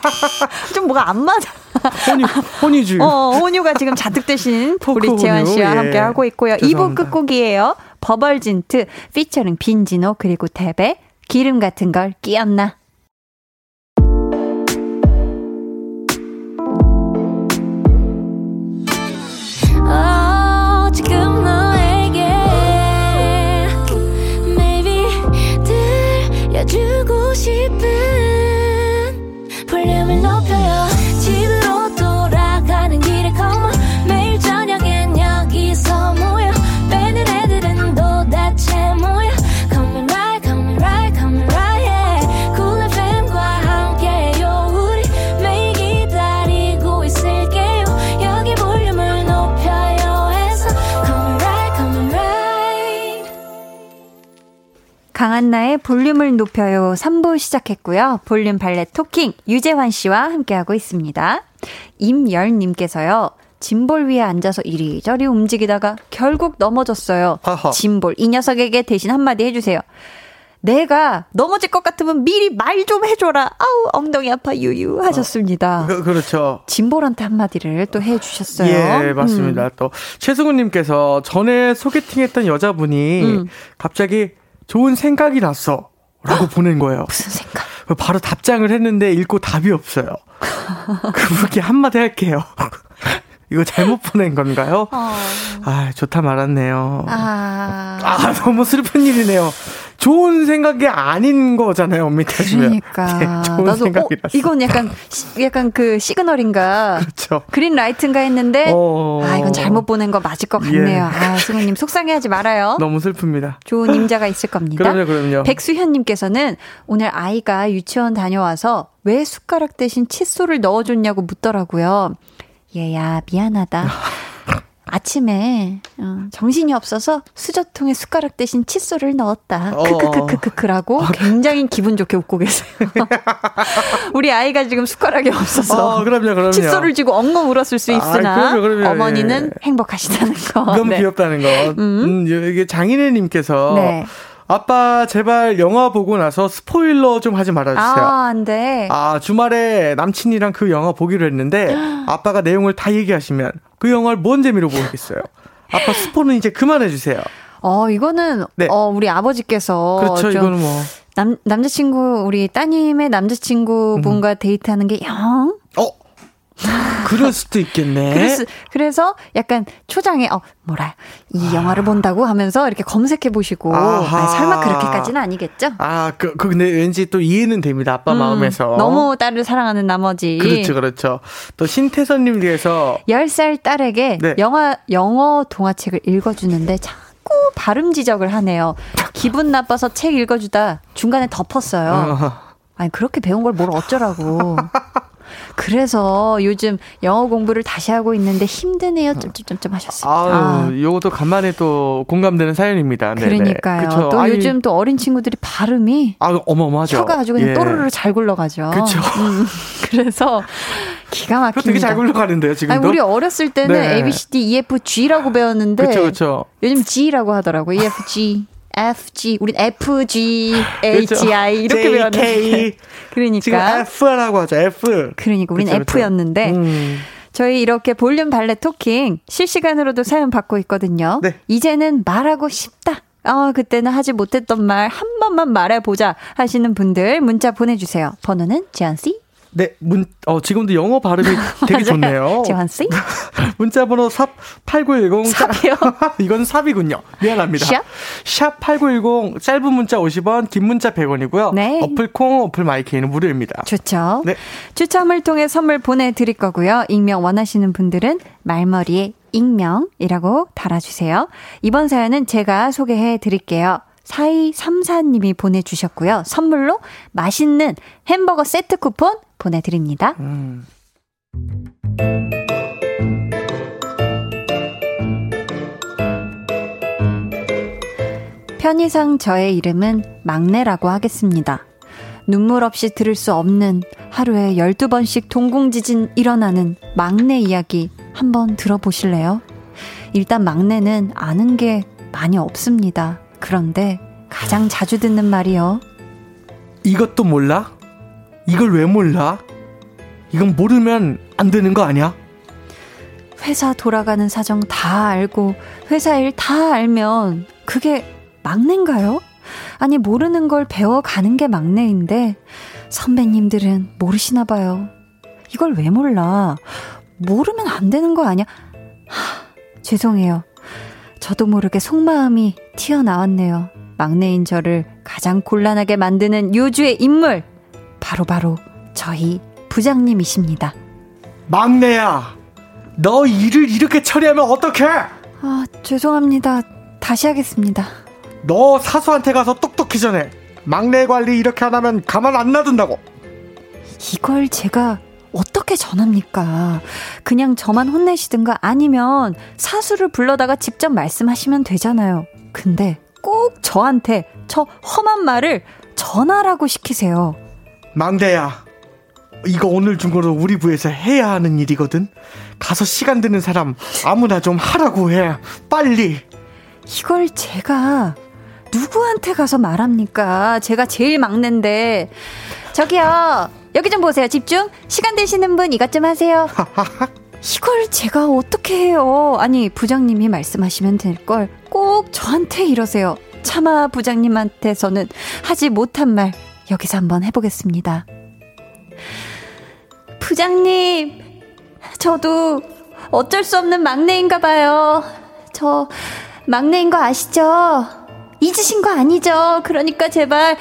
좀 뭐가 안 맞아. 혼유, 혼유주. 어, 혼유가 지금 잔뜩되신 우리 재환 씨와 예. 함께 하고 있고요. 죄송합니다. 이 부 끝곡이에요. 버벌진트 피처링 빈지노 그리고 탭에 기름 같은 걸 끼얹나. 주고 싶은 볼륨을 높여요. 집으로 돌아가는 길에 come on. 매일 저녁엔 여기서 모여 빼는 애들은 도대체 뭐야. Come on right, come on right, come on right yeah. 강한나의 볼륨을 높여요 삼 부 시작했고요. 볼륨 발레 토킹 유재환 씨와 함께하고 있습니다. 임열님께서요. 짐볼 위에 앉아서 이리저리 움직이다가 결국 넘어졌어요. 하하. 짐볼 이 녀석에게 대신 한마디 해주세요. 내가 넘어질 것 같으면 미리 말 좀 해줘라. 아우 엉덩이 아파 유유 하셨습니다. 어, 그, 그렇죠. 진볼한테 한마디를 또 해주셨어요. 예 맞습니다. 음. 또 최승우님께서 전에 소개팅했던 여자분이 음. 갑자기 좋은 생각이 났어 라고 보낸 거예요. 무슨 생각? 바로 답장을 했는데 읽고 답이 없어요. 그분께 한마디 할게요. 이거 잘못 보낸 건가요? 어. 아 좋다 말았네요. 아... 아 너무 슬픈 일이네요. 좋은 생각이 아닌 거잖아요, 언니 따지면. 그러니까 네, 좋은 나도 생각이라서. 어, 이건 약간 시, 약간 그 시그널인가, 그렇죠. 그린 라이트인가 했는데 어... 아 이건 잘못 보낸 거 맞을 것 같네요. 예. 아 승우님 속상해하지 말아요. 너무 슬픕니다. 좋은 임자가 있을 겁니다. 그럼요, 그럼요. 백수현님께서는 오늘 아이가 유치원 다녀와서 왜 숟가락 대신 칫솔을 넣어줬냐고 묻더라고요. 얘야 미안하다. 아침에 어, 정신이 없어서 수저통에 숟가락 대신 칫솔을 넣었다. 크크크크크크라고 굉장히 기분 좋게 웃고 계세요. 우리 아이가 지금 숟가락이 없어서 어, 그럼요, 그럼요. 칫솔을 쥐고 엉엉 울었을 수 있으나 아, 그럼요, 그럼요, 어머니는 예. 행복하시다는 거. 너무 네. 귀엽다는 거. 음? 음, 이게 장인애님께서 네. 아빠 제발 영화 보고 나서 스포일러 좀 하지 말아주세요. 아, 안 돼. 아, 주말에 남친이랑 그 영화 보기로 했는데 아빠가 내용을 다 얘기하시면 그 영화를 뭔 재미로 보겠어요. 아빠 스포는 이제 그만해주세요. 어, 이거는 네. 어, 우리 아버지께서 그렇죠, 이거는 뭐 남 남자친구 우리 따님의 남자친구분과 음. 데이트하는 게 영. 어. 그럴 수도 있겠네. 그래서, 그래서 약간 초장에 어 뭐라 이 영화를 아. 본다고 하면서 이렇게 검색해 보시고 아니, 설마 그렇게까지는 아니겠죠? 아, 그, 그 근데 왠지 또 이해는 됩니다. 아빠 음, 마음에서 너무 딸을 사랑하는 나머지 그렇죠, 그렇죠. 또 신태선님 위해서 열 살 딸에게 네. 영화 영어 동화책을 읽어주는데 참. 자꾸 발음 지적을 하네요. 기분 나빠서 책 읽어주다 중간에 덮었어요. 아니 그렇게 배운 걸 뭘 어쩌라고. 그래서 요즘 영어 공부를 다시 하고 있는데 힘드네요. 쩜쩜쩜쩜 하셨습니다. 아유, 요것도 간만에 또 공감되는 사연입니다. 네네. 그러니까요. 그쵸. 또 아니, 요즘 또 어린 친구들이 발음이 아유, 어마어마하죠. 혀가 아주 그냥 예. 또르르 잘 굴러가죠. 그렇죠. 음, 그래서 기가 막힙니다. 되게 잘 굴러가는데요, 지금도. 아니, 우리 어렸을 때는 네. 에이 비 씨 디 이 에프 지라고 배웠는데 그쵸, 그쵸. 요즘 G라고 하더라고요. E F G. 에프 지, 우린 에프 지 에이치 아이 이렇게 제이 케이. 배웠는데 그러니까 지금 F라고 하죠. F 그러니까 우린 그쵸, F였는데 음. 저희 이렇게 볼륨 발레 토킹 실시간으로도 사연 받고 있거든요. 네. 이제는 말하고 싶다 아, 그때는 하지 못했던 말 한 번만 말해보자 하시는 분들 문자 보내주세요. 번호는 지연씨 네, 문, 어, 지금도 영어 발음이 되게 좋네요. 재환씨? 문자번호 샵 팔구일공. 샵이요? 이건 샵이군요. 미안합니다. 샵? 샵 팔구일공, 짧은 문자 오십 원, 긴 문자 백 원이고요. 네. 어플 콩, 어플 마이케이는 무료입니다. 좋죠. 네. 추첨을 통해 선물 보내드릴 거고요. 익명 원하시는 분들은 말머리에 익명이라고 달아주세요. 이번 사연은 제가 소개해 드릴게요. 사이삼사님이 보내주셨고요. 선물로 맛있는 햄버거 세트 쿠폰 보내드립니다. 음. 편의상 저의 이름은 막내라고 하겠습니다. 눈물 없이 들을 수 없는 하루에 열두 번씩 동공지진 일어나는 막내 이야기 한번 들어보실래요? 일단 막내는 아는 게 많이 없습니다. 그런데 가장 자주 듣는 말이요. 이것도 몰라? 이걸 왜 몰라? 이건 모르면 안 되는 거 아니야? 회사 돌아가는 사정 다 알고 회사 일 다 알면 그게 막내인가요? 아니 모르는 걸 배워가는 게 막내인데 선배님들은 모르시나 봐요. 이걸 왜 몰라? 모르면 안 되는 거 아니야? 하, 죄송해요. 저도 모르게 속마음이 튀어나왔네요. 막내인 저를 가장 곤란하게 만드는 요주의 인물 바로바로 바로 저희 부장님이십니다. 막내야, 너 일을 이렇게 처리하면 어떡해? 아, 죄송합니다. 다시 하겠습니다. 너 사수한테 가서 똑똑히 전해. 막내 관리 이렇게 안 하면 가만 안 놔둔다고. 이걸 제가 어떻게 전합니까? 그냥 저만 혼내시든가 아니면 사수를 불러다가 직접 말씀하시면 되잖아요. 근데 꼭 저한테 저 험한 말을 전하라고 시키세요. 망대야, 이거 오늘 중고로 우리 부에서 해야 하는 일이거든. 가서 시간 되는 사람 아무나 좀 하라고 해, 빨리. 이걸 제가 누구한테 가서 말합니까? 제가 제일 막내인데. 저기요, 여기 좀 보세요. 집중. 시간 되시는 분 이것 좀 하세요. 이걸 제가 어떻게 해요? 아니, 부장님이 말씀하시면 될걸 꼭 저한테 이러세요. 차마 부장님한테서는 하지 못한 말 여기서 한번 해보겠습니다. 부장님, 저도 어쩔 수 없는 막내인가 봐요. 저 막내인 거 아시죠? 잊으신 거 아니죠? 그러니까 제발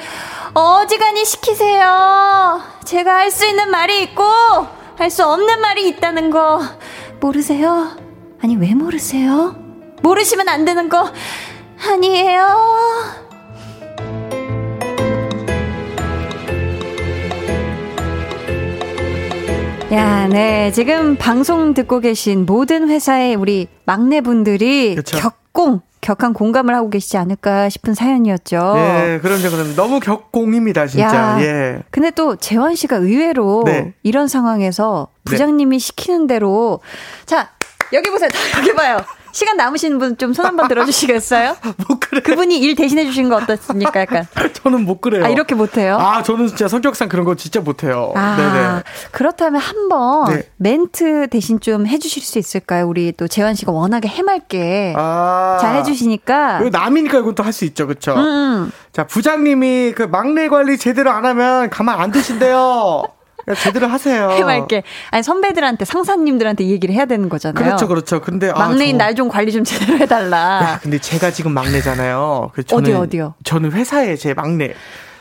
어지간히 시키세요. 제가 할 수 있는 말이 있고 할 수 없는 말이 있다는 거 모르세요? 아니, 왜 모르세요? 모르시면 안 되는 거 아니에요? 야, 네, 지금 방송 듣고 계신 모든 회사의 우리 막내분들이 그쵸? 격공, 격한 공감을 하고 계시지 않을까 싶은 사연이었죠. 네, 그럼요, 그럼요. 너무 격공입니다, 진짜. 야, 예. 근데 또 재환 씨가 의외로 네. 이런 상황에서 부장님이 네. 시키는 대로, 자, 여기 보세요. 다 여기 봐요. 시간 남으신 분 좀 손 한번 들어주시겠어요? 못 그래요. 그분이 일 대신해 주신 거 어떻습니까? 약간. 저는 못 그래요. 아, 이렇게 못해요? 아, 저는 진짜 성격상 그런 거 진짜 못해요. 아, 네네. 그렇다면 한번 네. 멘트 대신 좀 해주실 수 있을까요? 우리 또 재환 씨가 워낙에 해맑게 아, 잘 해주시니까. 남이니까 이건 또 할 수 있죠, 그렇죠? 음. 자, 부장님이 그 막내 관리 제대로 안 하면 가만 안 두신대요. 제대로 하세요. 해맑게. 아니, 선배들한테, 상사님들한테 얘기를 해야 되는 거잖아요. 그렇죠, 그렇죠. 근데 막내인 아, 저... 날 좀 관리 좀 제대로 해달라. 야, 근데 제가 지금 막내잖아요. 그래서 저는, 어디요, 어디요? 저는 회사에 제 막내.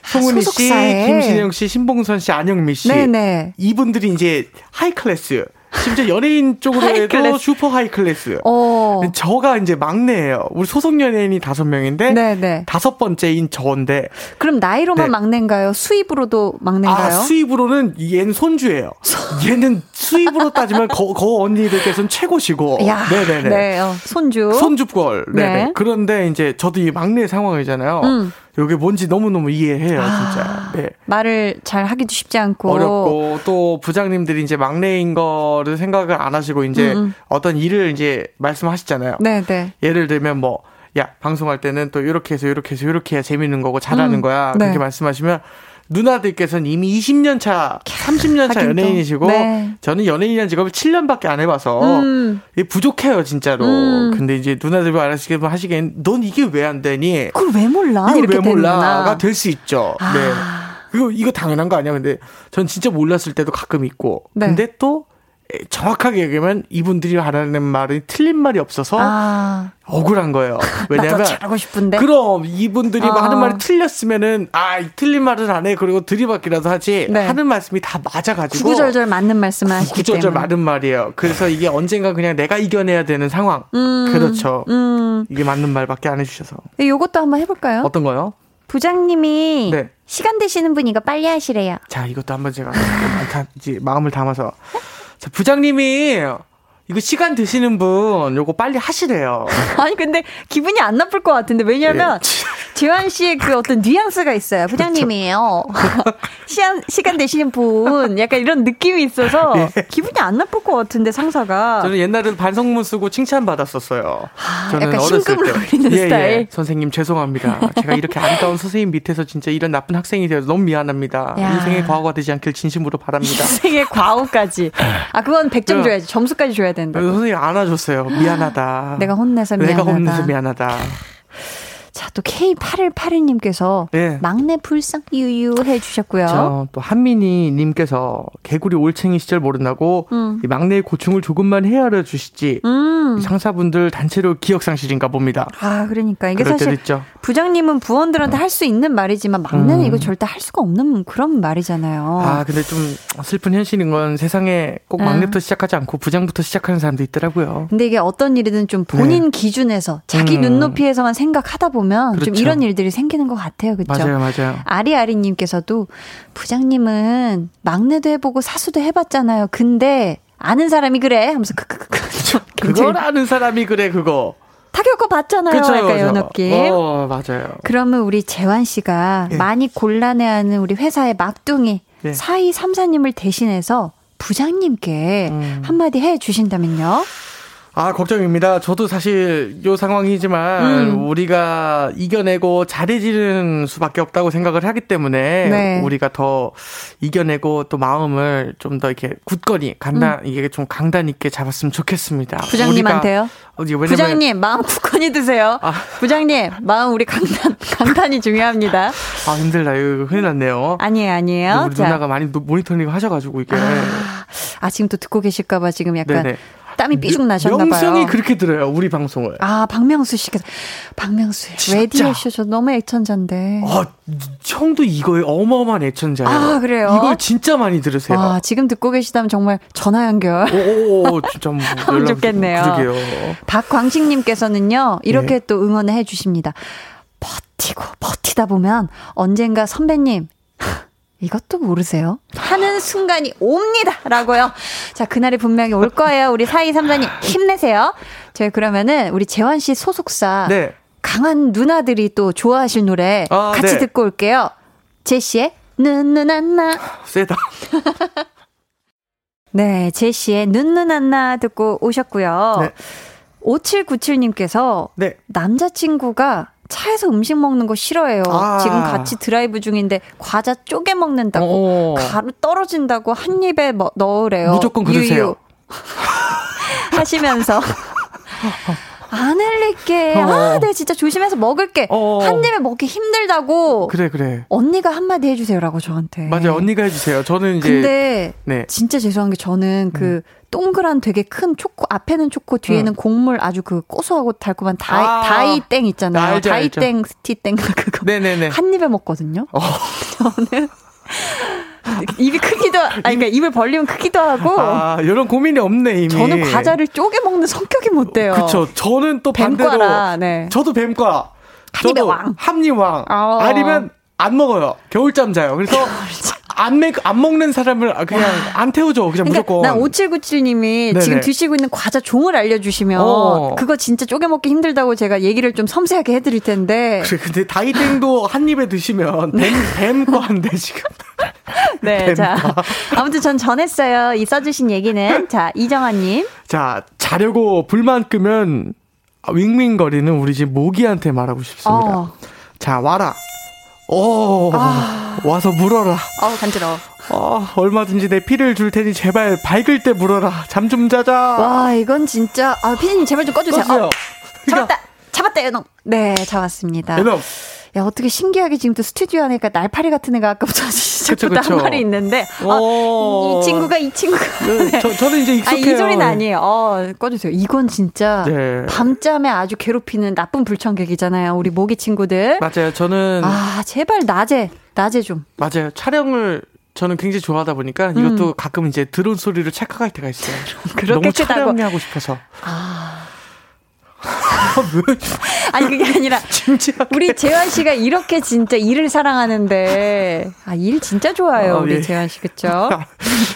송은이 아, 씨, 김신영 씨, 신봉선 씨, 안영미 씨. 네네. 이분들이 이제 하이클래스. 심지어 연예인 쪽으로 해도 슈퍼 하이클래스. 어. 저가 이제 막내예요. 우리 소속 연예인이 다섯 명인데 네네. 다섯 번째인 저인데. 그럼 나이로만 네. 막내인가요? 수입으로도 막내인가요? 아, 수입으로는 얘는 손주예요. 얘는 수입으로 따지면 거, 거 언니들께서는 최고시고. 야, 네네네. 네, 어, 손주. 손주뻘. 네네. 네. 그런데 이제 저도 이 막내 상황이잖아요. 음. 이게 뭔지 너무너무 이해해요, 진짜. 아, 네. 말을 잘 하기도 쉽지 않고. 어렵고, 또 부장님들이 이제 막내인 거를 생각을 안 하시고, 이제 음음. 어떤 일을 이제 말씀하시잖아요. 네네. 예를 들면 뭐, 야, 방송할 때는 또 이렇게 해서, 이렇게 해서, 이렇게 해야 재밌는 거고, 잘하는 음. 거야. 그렇게 네. 말씀하시면, 누나들께서는 이미 이십 년 차, 삼십 년 차 연예인이시고, 네. 저는 연예인이라는 직업을 칠 년밖에 안 해봐서, 음. 부족해요, 진짜로. 음. 근데 이제 누나들만 안 하시겠지만 하시겠는데, 넌 이게 왜 안 되니? 그걸 왜 몰라? 이걸 왜 몰라가 될 수 있죠. 아. 네. 이거, 이거 당연한 거 아니야? 근데 전 진짜 몰랐을 때도 가끔 있고. 네. 근데 또, 정확하게 얘기하면 이분들이 하라는 말이 틀린 말이 없어서 아. 억울한 거예요. 왜냐면 나도 잘하고 싶은데. 그럼 이분들이 어. 하는 말이 틀렸으면은 아, 틀린 말은 안 해. 그리고 들이받기라도 하지. 네. 하는 말씀이 다 맞아가지고 구구절절 맞는 말씀을 하시기 때문에 구구절절 맞는 말이에요. 그래서 이게 언젠가 그냥 내가 이겨내야 되는 상황. 음. 그렇죠. 음. 이게 맞는 말밖에 안 해주셔서. 요것도 한번 해볼까요? 어떤 거요? 부장님이 네. 시간 되시는 분 이거 빨리 하시래요. 자, 이것도 한번 제가 마음을 담아서. 자, 부장님이 이거 시간 드시는 분 요거 빨리 하시래요. 아니, 근데 기분이 안 나쁠 것 같은데. 왜냐면 예. 재환 씨의 그 어떤 뉘앙스가 있어요. 부장님이에요. 시간, 시간 되시는 분 약간 이런 느낌이 있어서 예. 기분이 안 나쁠 것 같은데 상사가. 저는 옛날에 반성문 쓰고 칭찬받았었어요. 아, 저는 약간 심금을 울리는 예, 스타일. 예. 선생님 죄송합니다. 제가 이렇게 안타운 선생님 밑에서 진짜 이런 나쁜 학생이 되어서 너무 미안합니다. 야. 인생의 과오가 되지 않길 진심으로 바랍니다. 인생의 과오까지. 아, 그건 백 점 줘야지. 점수까지 줘야지. 된다고. 선생님 안아줬어요. 미안하다. 내가 혼내서 미안하다. 내가 혼내서 미안하다. 자, 또 케이 팔일팔일 님께서 네. 막내 불쌍 유유 해주셨고요. 저, 또 한민희님께서 개구리 올챙이 시절 모른다고 음. 이 막내의 고충을 조금만 헤아려 주시지 음. 상사분들 단체로 기억상실인가 봅니다. 아, 그러니까 이게 사실 부장님은 부원들한테 할 수 있는 말이지만 막내는 음. 이거 절대 할 수가 없는 그런 말이잖아요. 아, 근데 좀 슬픈 현실인 건 세상에 꼭 아. 막내부터 시작하지 않고 부장부터 시작하는 사람도 있더라고요. 근데 이게 어떤 일이든 좀 본인 네. 기준에서 자기 음. 눈높이에서만 생각하다 보면 좀 그렇죠. 이런 일들이 생기는 것 같아요. 그렇죠? 맞아요, 맞아요. 아리아리님께서도 부장님은 막내도 해보고 사수도 해봤잖아요. 근데 아는 사람이 그래 하면서 크크크크. 그걸 아는 사람이 그래 그거. 타격 털고 봤잖아요. 그쵸, 약간 요 느낌. 어, 맞아요. 그러면 우리 재환 씨가 예. 많이 곤란해하는 우리 회사의 막둥이 예. 사이삼사님을 대신해서 부장님께 음. 한마디 해 주신다면요? 아, 걱정입니다. 저도 사실 요 상황이지만 음. 우리가 이겨내고 잘해지는 수밖에 없다고 생각을 하기 때문에 네. 우리가 더 이겨내고 또 마음을 좀 더 이렇게 굳건히 간단 음. 이게 좀 강단 있게 잡았으면 좋겠습니다. 부장님한테요? 우리가, 부장님 마음 굳건히 드세요. 아. 부장님 마음 우리 강단 강단이 중요하답니다. 아, 힘들다. 이거 큰일 났네요. 아니에요, 아니에요. 우리 자. 누나가 많이 모니터링 하셔가지고 이게. 아, 아 지금도 듣고 계실까봐 지금 약간. 네네. 땀이 삐죽 나셨나봐요. 명성이 그렇게 들어요, 우리 방송을. 아, 박명수 씨께서. 박명수 라디오쇼 저 너무 애천자인데. 아, 형도 이거에 어마어마한 애천자예요. 아, 그래요? 이걸 진짜 많이 들으세요. 아, 지금 듣고 계시다면 정말 전화 연결. 오, 오, 진짜 뭐 하면 좋겠네요. 그러게요. 박광식님께서는요, 이렇게 네. 또 응원을 해주십니다. 버티고 버티다 보면 언젠가 선배님. 이것도 모르세요? 하는 순간이 옵니다. 라고요. 자, 그날이 분명히 올 거예요. 우리 사이삼사님 힘내세요. 저희 그러면은 우리 재환 씨 소속사 네. 강한 누나들이 또 좋아하실 노래 아, 같이 네. 듣고 올게요. 제시의 눈누난나. 세다. 네, 제시의 눈누난나 듣고 오셨고요. 네. 오칠구칠님께서 네. 남자친구가 차에서 음식 먹는 거 싫어해요. 아. 지금 같이 드라이브 중인데 과자 쪼개 먹는다고 오. 가루 떨어진다고 한 입에 넣으래요. 무조건 그러세요. 하시면서 안 흘릴게. 어. 아, 네, 진짜 조심해서 먹을게. 어. 한 입에 먹기 힘들다고. 그래, 그래. 언니가 한마디 해주세요라고 저한테. 맞아요, 언니가 해주세요. 저는 이제. 근데 네. 진짜 죄송한 게 저는 그. 음. 동그란 되게 큰 초코, 앞에는 초코, 뒤에는 응. 곡물 아주 그 고소하고 달콤한 다이, 아~ 다이땡 있잖아요. 알죠, 다이땡, 알죠. 스티땡, 그거. 네네네. 한 입에 먹거든요. 어. 저는. 입이 크기도, 아니, 그러니까 입을 벌리면 크기도 하고. 아, 이런 고민이 없네, 이미. 저는 과자를 쪼개 먹는 성격이 못 돼요. 그쵸. 저는 또 반대로. 뱀과라, 네. 저도 뱀과. 한입에 왕. 합리왕. 어. 아니면 안 먹어요. 겨울잠 자요. 그래서. 겨울잠. 안, 매, 안 먹는 사람을 그냥 안 태우죠. 그냥 그러니까 무조건. 난 오칠구칠님이 네네. 지금 드시고 있는 과자 종을 알려주시면 어. 그거 진짜 쪼개먹기 힘들다고 제가 얘기를 좀 섬세하게 해드릴 텐데. 그래, 근데 다이땡도 한 입에 드시면 뱀, 뱀과인데 지금. 네, 뱀과. 자. 아무튼 전 전했어요. 이 써주신 얘기는. 자, 이정아님. 자, 자려고 불만 끄면 윙윙거리는 우리 집 모기한테 말하고 싶습니다. 어. 자, 와라. 오, 아. 와서 물어라. 아우, 간지러워. 아, 얼마든지 내 피를 줄 테니 제발 밝을 때 물어라. 잠 좀 자자. 와, 이건 진짜. 아, 피디님 제발 좀 꺼주세요. 꺼주세요. 어, 잡았다. 잡았다, 요놈. 네, 잡았습니다. 요놈. 야, 어떻게 신기하게 지금 또 스튜디오 안에 날파리 같은 애가 아까부터 자꾸 딴말이 있는데. 아, 이 친구가, 이 친구가. 네, 저, 저는 이제 익숙해요. 아, 이 소리는 아니에요. 어, 꺼주세요. 이건 진짜 네. 밤잠에 아주 괴롭히는 나쁜 불청객이잖아요. 우리 모기 친구들. 맞아요. 저는. 아, 제발 낮에, 낮에 좀. 맞아요. 촬영을. 저는 굉장히 좋아하다 보니까 음. 이것도 가끔 이제 드론 소리를 체크할 때가 있어요. 너무 촬영하고 싶어서. 아. 아니 그게 아니라 우리 재환 씨가 이렇게 진짜 일을 사랑하는데 아, 일 진짜 좋아요. 어, 우리 예. 재환 씨 그렇죠?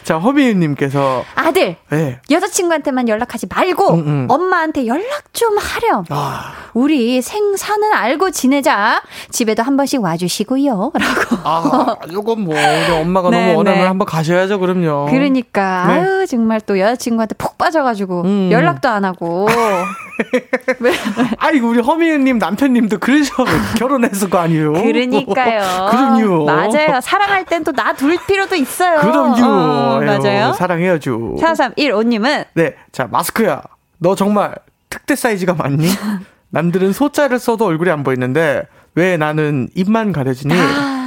자, 허미윤님께서 아들 예. 여자친구한테만 연락하지 말고 음, 음. 엄마한테 연락 좀 하렴. 아. 우리 생사는 알고 지내자. 집에도 한 번씩 와주시고요. 라고. 아, 이건 뭐 우리 엄마가 네, 너무 원하면 네. 한번 가셔야죠. 그럼요. 그러니까 네. 아유 정말 또 여자친구한테 푹 빠져가지고 음. 연락도 안 하고. 아이고, 우리 허미은님 남편님도 그러셔. 결혼했을 거 아니에요. 그러니까요. 그럼요. 맞아요. 사랑할 땐 또 나 둘 필요도 있어요. 그럼요. 어, 맞아요. 사랑해야죠. 사삼일오님은 네. 자, 마스크야. 너 정말 특대 사이즈가 맞니? 남들은 소자를 써도 얼굴이 안 보이는데 왜 나는 입만 가려지니?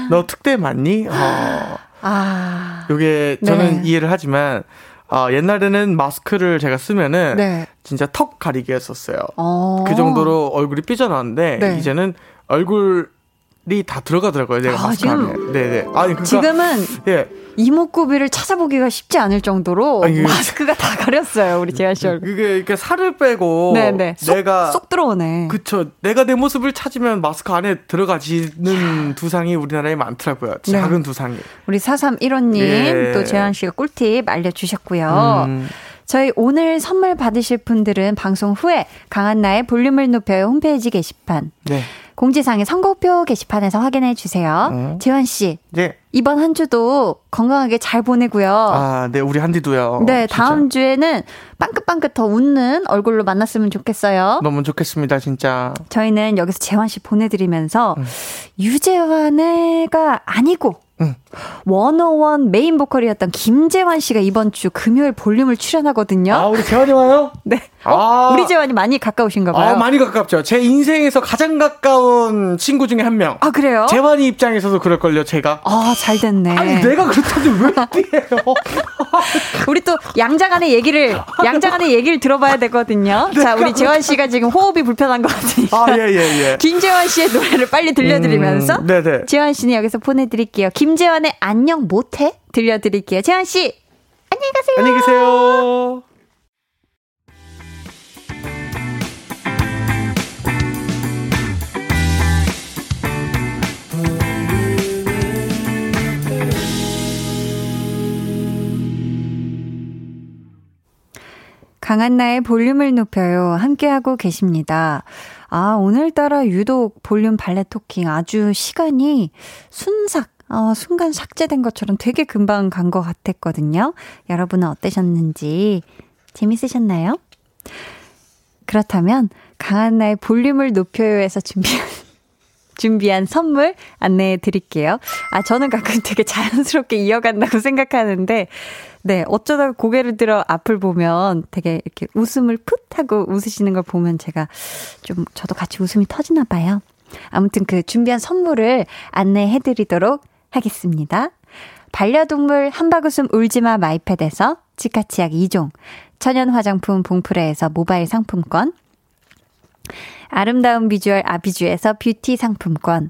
너 특대 맞니? 어. 아. 요게 저는 네. 이해를 하지만 아, 옛날에는 마스크를 제가 쓰면은 네. 진짜 턱 가리게 했었어요. 어~ 그 정도로 얼굴이 삐져나왔는데 네. 이제는 얼굴이 다 들어가더라고요. 내가 아, 마스크 하면. 네네. 아니, 그러니까, 지금은 예. 이목구비를 찾아보기가 쉽지 않을 정도로 아니, 마스크가 다 가렸어요. 우리 재환 씨 얼굴. 그게 이렇게 살을 빼고 네네. 내가 쏙 들어오네. 그쵸. 내가 내 모습을 찾으면 마스크 안에 들어가지는 두상이 우리나라에 많더라고요. 작은 네. 두상이. 우리 사삼일오님 예. 또 재환 씨가 꿀팁 알려주셨고요. 음. 저희 오늘 선물 받으실 분들은 방송 후에 강한나의 볼륨을 높여요 홈페이지 게시판, 네, 공지사항의 선곡표 게시판에서 확인해 주세요. 음. 재환 씨, 네, 이번 한 주도 건강하게 잘 보내고요. 아, 네, 우리 한디도요. 네, 진짜. 다음 주에는 빵긋빵긋 더 웃는 얼굴로 만났으면 좋겠어요. 너무 좋겠습니다, 진짜. 저희는 여기서 재환 씨 보내드리면서 음. 유재환애가 아니고 음. 백일 메인 보컬이었던 김재환 씨가 이번 주 금요일 볼륨을 출연하거든요. 아, 우리 재환이 와요? 네. 어? 아. 우리 재환이 많이 가까우신가 봐요. 아, 많이 가깝죠. 제 인생에서 가장 가까운 친구 중에 한 명. 아, 그래요? 재환이 입장에서도 그럴걸요, 제가. 아, 잘 됐네. 아니, 내가 그렇다는데 왜 피해요? 우리 또 양자간의 얘기를, 양자간의 얘기를 들어봐야 되거든요. 자, 우리 재환 씨가 지금 호흡이 불편한 것 같으니까. 아, 예, 예, 예. 김재환 씨의 노래를 빨리 들려드리면서. 음, 네네. 재환 씨는 여기서 보내드릴게요. 김재환의 안녕 못해 들려드릴게요. 재환 씨, 안녕히 가세요. 안녕히 계세요. 강한나의 볼륨을 높여요. 함께하고 계십니다. 아, 오늘따라 유독 볼륨 발레 토킹 아주 시간이 순삭, 어, 순간 삭제된 것처럼 되게 금방 간 것 같았거든요. 여러분은 어떠셨는지 재밌으셨나요? 그렇다면 강한나의 볼륨을 높여요에서 준비한 준비한 선물 안내해 드릴게요. 아, 저는 가끔 되게 자연스럽게 이어간다고 생각하는데, 네, 어쩌다 고개를 들어 앞을 보면 되게 이렇게 웃음을 풋 하고 웃으시는 걸 보면 제가 좀, 저도 같이 웃음이 터지나 봐요. 아무튼 그 준비한 선물을 안내해 드리도록 하겠습니다. 반려동물 함박웃음 울지마 마이패드에서 치카치약 이 종, 천연 화장품 봉프레에서 모바일 상품권, 아름다운 비주얼 아비주에서 뷰티 상품권,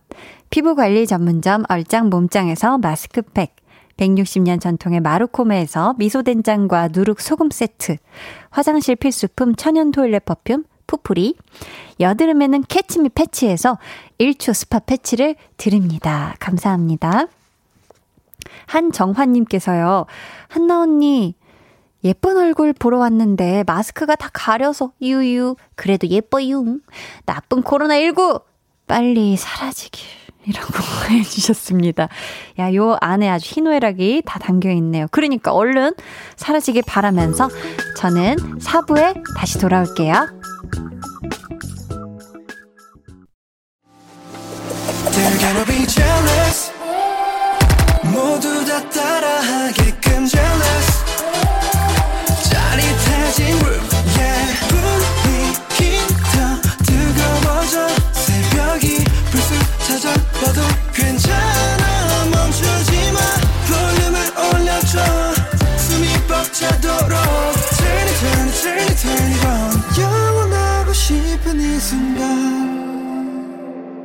피부관리 전문점 얼짱 몸짱에서 마스크팩, 백육십 년 전통의 마루코메에서 미소된장과 누룩소금 세트, 화장실 필수품 천연 토일렛 퍼퓸 푸풀이, 여드름에는 캐치미 패치에서 일 초 스파 패치를 드립니다. 감사합니다. 한정환님께서요, 한나언니 예쁜 얼굴 보러 왔는데 마스크가 다 가려서 유유, 그래도 예뻐요. 나쁜 코로나십구 빨리 사라지길, 이라고 해주셨습니다. 야, 요 안에 아주 희노애락이 다 담겨있네요. 그러니까 얼른 사라지길 바라면서 저는 사 부에 다시 돌아올게요. They're gonna be jealous. 모두 다 따라하게끔 jealous.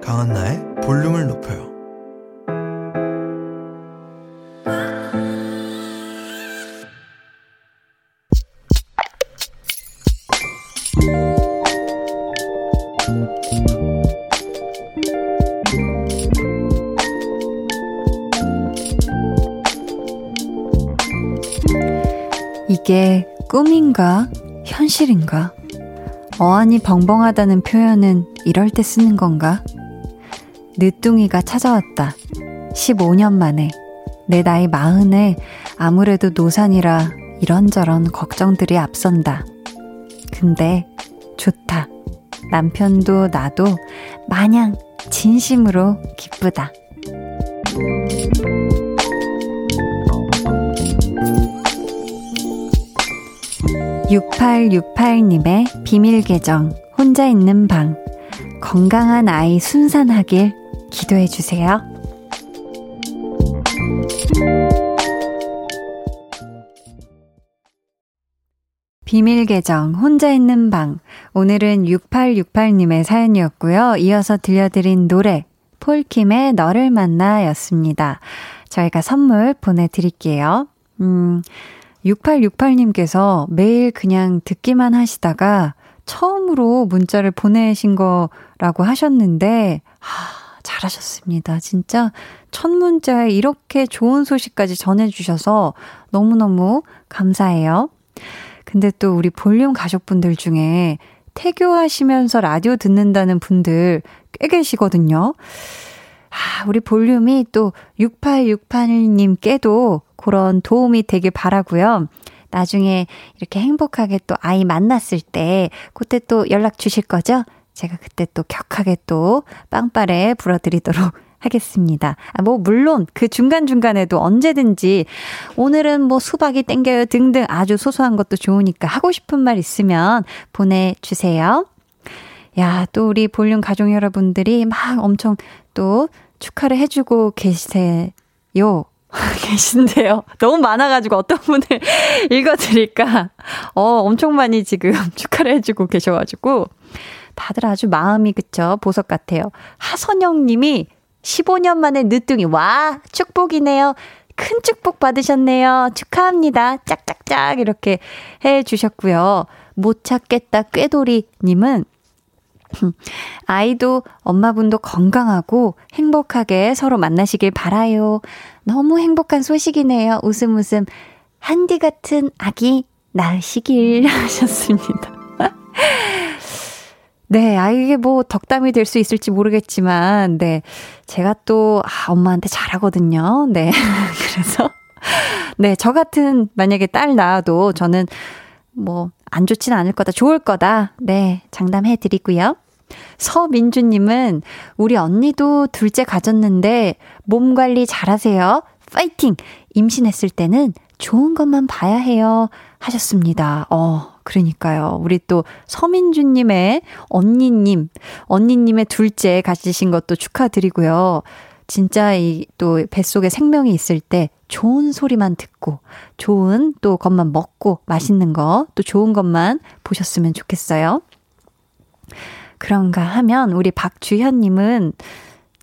강한나의 볼륨을 높여요. 이게 꿈인가 현실인가? 어안이 벙벙하다는 표현은 이럴 때 쓰는 건가? 늦둥이가 찾아왔다. 십오 년 만에 내 나이 마흔에 아무래도 노산이라 이런저런 걱정들이 앞선다. 근데 좋다. 남편도 나도 마냥 진심으로 기쁘다. 육팔육팔 님의 비밀계정 혼자 있는 방, 건강한 아이 순산하길 기도해주세요. 비밀계정 혼자 있는 방, 오늘은 육팔육팔 님의 사연이었고요. 이어서 들려드린 노래 폴킴의 너를 만나 였습니다. 저희가 선물 보내드릴게요. 음, 육팔육팔 님께서 매일 그냥 듣기만 하시다가 처음으로 문자를 보내신 거라고 하셨는데, 하, 잘하셨습니다. 진짜 첫 문자에 이렇게 좋은 소식까지 전해주셔서 너무너무 감사해요. 근데 또 우리 볼륨 가족분들 중에 태교하시면서 라디오 듣는다는 분들 꽤 계시거든요. 아, 우리 볼륨이 또 육팔육팔님께도 그런 도움이 되길 바라고요. 나중에 이렇게 행복하게 또 아이 만났을 때 그때 또 연락 주실 거죠? 제가 그때 또 격하게 또 빵빠레 불어드리도록 하겠습니다. 아, 뭐 물론 그 중간중간에도 언제든지 오늘은 뭐 수박이 땡겨요 등등 아주 소소한 것도 좋으니까 하고 싶은 말 있으면 보내주세요. 야, 또 우리 볼륨 가족 여러분들이 막 엄청 또 축하를 해주고 계세요. 계신데요. 너무 많아가지고 어떤 분을 읽어드릴까. 어, 엄청 많이 지금 축하를 해주고 계셔가지고 다들 아주 마음이 그쵸 보석 같아요. 하선영님이 십오 년 만에 늦둥이 와 축복이네요. 큰 축복 받으셨네요. 축하합니다. 짝짝짝 이렇게 해주셨고요. 못 찾겠다 꾀돌이님은 아이도 엄마분도 건강하고 행복하게 서로 만나시길 바라요. 너무 행복한 소식이네요. 웃음 웃음 한디 같은 아기 낳으시길 하셨습니다. 네, 아, 이게 뭐 덕담이 될 수 있을지 모르겠지만, 네, 제가 또 아, 엄마한테 잘하거든요. 네, 그래서 네, 저 같은 만약에 딸 낳아도 저는 뭐 안 좋진 않을 거다, 좋을 거다. 네, 장담해 드리고요. 서민주님은 우리 언니도 둘째 가졌는데 몸 관리 잘하세요. 파이팅! 임신했을 때는 좋은 것만 봐야 해요. 하셨습니다. 어, 그러니까요. 우리 또 서민주님의 언니님, 언니님의 둘째 가지신 것도 축하드리고요. 진짜 이 또 뱃속에 생명이 있을 때 좋은 소리만 듣고 좋은 또 것만 먹고 맛있는 거 또 좋은 것만 보셨으면 좋겠어요. 그런가 하면 우리 박주현님은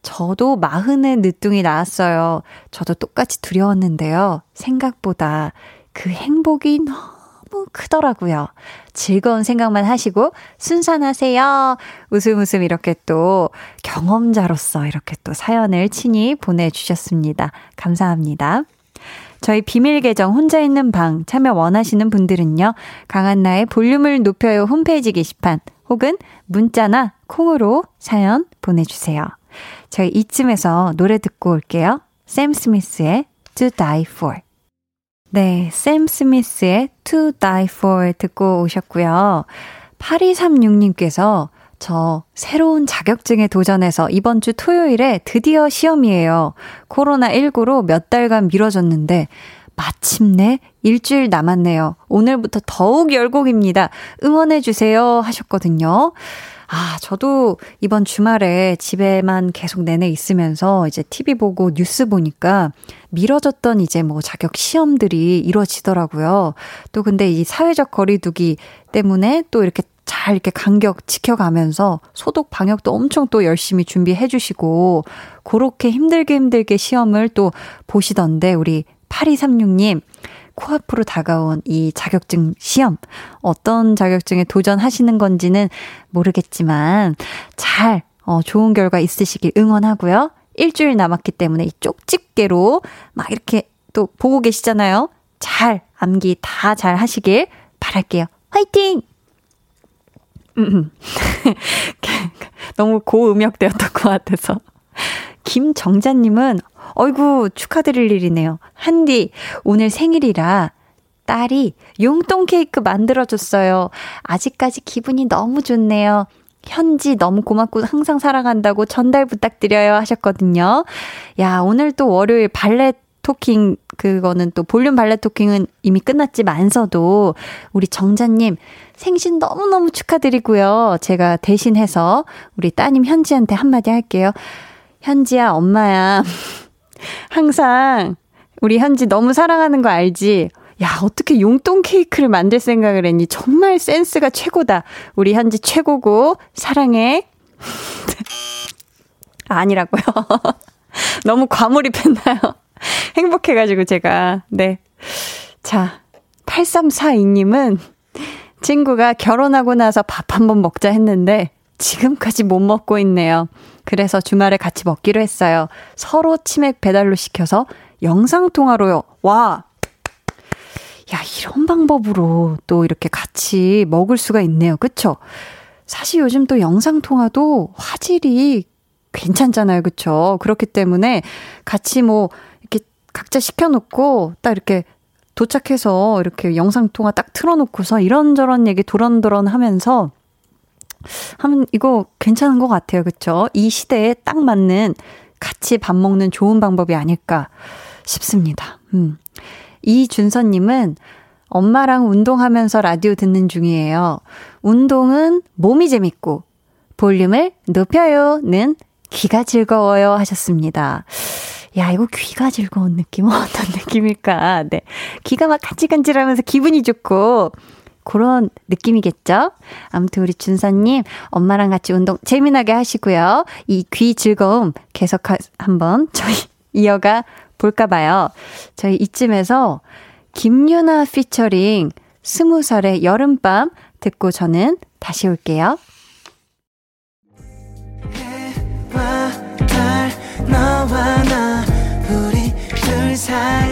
저도 마흔에 늦둥이 나왔어요. 저도 똑같이 두려웠는데요. 생각보다 그 행복이 너무 크더라고요. 즐거운 생각만 하시고 순산하세요. 웃음 웃음 이렇게 또 경험자로서 이렇게 또 사연을 친히 보내주셨습니다. 감사합니다. 저희 비밀 계정 혼자 있는 방 참여 원하시는 분들은요. 강한나의 볼륨을 높여요 홈페이지 게시판 혹은 문자나 콩으로 사연 보내주세요. 저희 이쯤에서 노래 듣고 올게요. 샘 스미스의 To Die For. 네, 샘 스미스의 To Die For 듣고 오셨고요. 팔이삼육님께서 저 새로운 자격증에 도전해서 이번 주 토요일에 드디어 시험이에요. 코로나십구로 몇 달간 미뤄졌는데 마침내 일주일 남았네요. 오늘부터 더욱 열곡입니다. 응원해주세요 하셨거든요. 아, 저도 이번 주말에 집에만 계속 내내 있으면서 이제 티비 보고 뉴스 보니까 미뤄졌던 이제 뭐 자격 시험들이 이루어지더라고요. 또 근데 이 사회적 거리두기 때문에 또 이렇게 잘 이렇게 간격 지켜가면서 소독 방역도 엄청 또 열심히 준비해 주시고 그렇게 힘들게 힘들게 시험을 또 보시던데 우리 팔이삼육님 코앞으로 다가온 이 자격증 시험 어떤 자격증에 도전하시는 건지는 모르겠지만 잘 어, 좋은 결과 있으시길 응원하고요. 일주일 남았기 때문에 이 쪽집게로 막 이렇게 또 보고 계시잖아요. 잘 암기 다 잘 하시길 바랄게요. 화이팅! 너무 고음역되었던 것 같아서 김정자님은 어이구 축하드릴 일이네요. 한디 오늘 생일이라 딸이 용돈 케이크 만들어줬어요. 아직까지 기분이 너무 좋네요. 현지 너무 고맙고 항상 사랑한다고 전달 부탁드려요 하셨거든요. 야, 오늘 또 월요일 발레 토킹 그거는 또 볼륨 발레 토킹은 이미 끝났지만서도 우리 정자님 생신 너무너무 축하드리고요. 제가 대신해서 우리 따님 현지한테 한마디 할게요. 현지야, 엄마야. 항상 우리 현지 너무 사랑하는 거 알지? 야, 어떻게 용돈 케이크를 만들 생각을 했니? 정말 센스가 최고다. 우리 현지 최고고 사랑해. 아, 아니라고요. 너무 과몰입했나요? 행복해가지고 제가. 네. 자, 팔삼사이님은 친구가 결혼하고 나서 밥 한번 먹자 했는데 지금까지 못 먹고 있네요. 그래서 주말에 같이 먹기로 했어요. 서로 치맥 배달로 시켜서 영상통화로요. 와! 야, 이런 방법으로 또 이렇게 같이 먹을 수가 있네요. 그쵸? 사실 요즘 또 영상통화도 화질이 괜찮잖아요. 그쵸? 그렇기 때문에 같이 뭐 이렇게 각자 시켜놓고 딱 이렇게 도착해서 이렇게 영상통화 딱 틀어놓고서 이런저런 얘기 도런도런 하면서 하면 이거 괜찮은 것 같아요. 그쵸? 이 시대에 딱 맞는 같이 밥 먹는 좋은 방법이 아닐까 싶습니다. 음. 이준서님은 엄마랑 운동하면서 라디오 듣는 중이에요. 운동은 몸이 재밌고 볼륨을 높여요는 귀가 즐거워요 하셨습니다. 야, 이거 귀가 즐거운 느낌은 어떤 느낌일까? 네, 귀가 막 간질간질하면서 기분이 좋고 그런 느낌이겠죠? 아무튼 우리 준서님 엄마랑 같이 운동 재미나게 하시고요. 이 귀 즐거움 계속 하, 한번 저희 이어가 볼까 봐요. 저희 이쯤에서 김유나 피처링 스무 살의 여름밤 듣고 저는 다시 올게요. 해와 달 너와 나 우리 둘 사이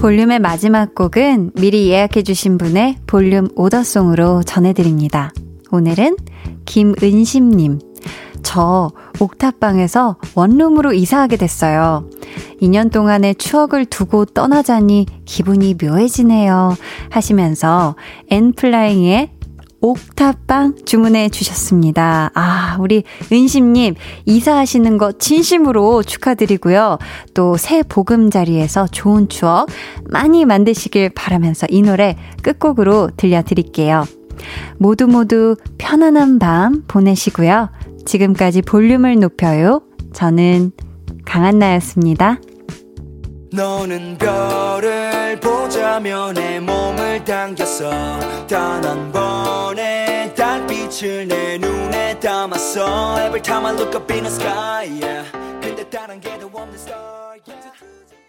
볼륨의 마지막 곡은 미리 예약해 주신 분의 볼륨 오더송으로 전해드립니다. 오늘은 김은심님. 저 옥탑방에서 원룸으로 이사하게 됐어요. 이 년 동안의 추억을 두고 떠나자니 기분이 묘해지네요 하시면서 엔플라잉의 옥탑방 주문해 주셨습니다. 아, 우리 은심님 이사하시는 거 진심으로 축하드리고요. 또 새 보금자리에서 좋은 추억 많이 만드시길 바라면서 이 노래 끝곡으로 들려드릴게요. 모두 모두 편안한 밤 보내시고요. 지금까지 볼륨을 높여요. 저는 강한나였습니다. 너는 별을 보자며 내 몸을 당겼어. 단 한 번의 달빛을 내 눈에 담았어. Every time I look up in the sky, yeah. 근데 다른 게 더 없는 star, yeah.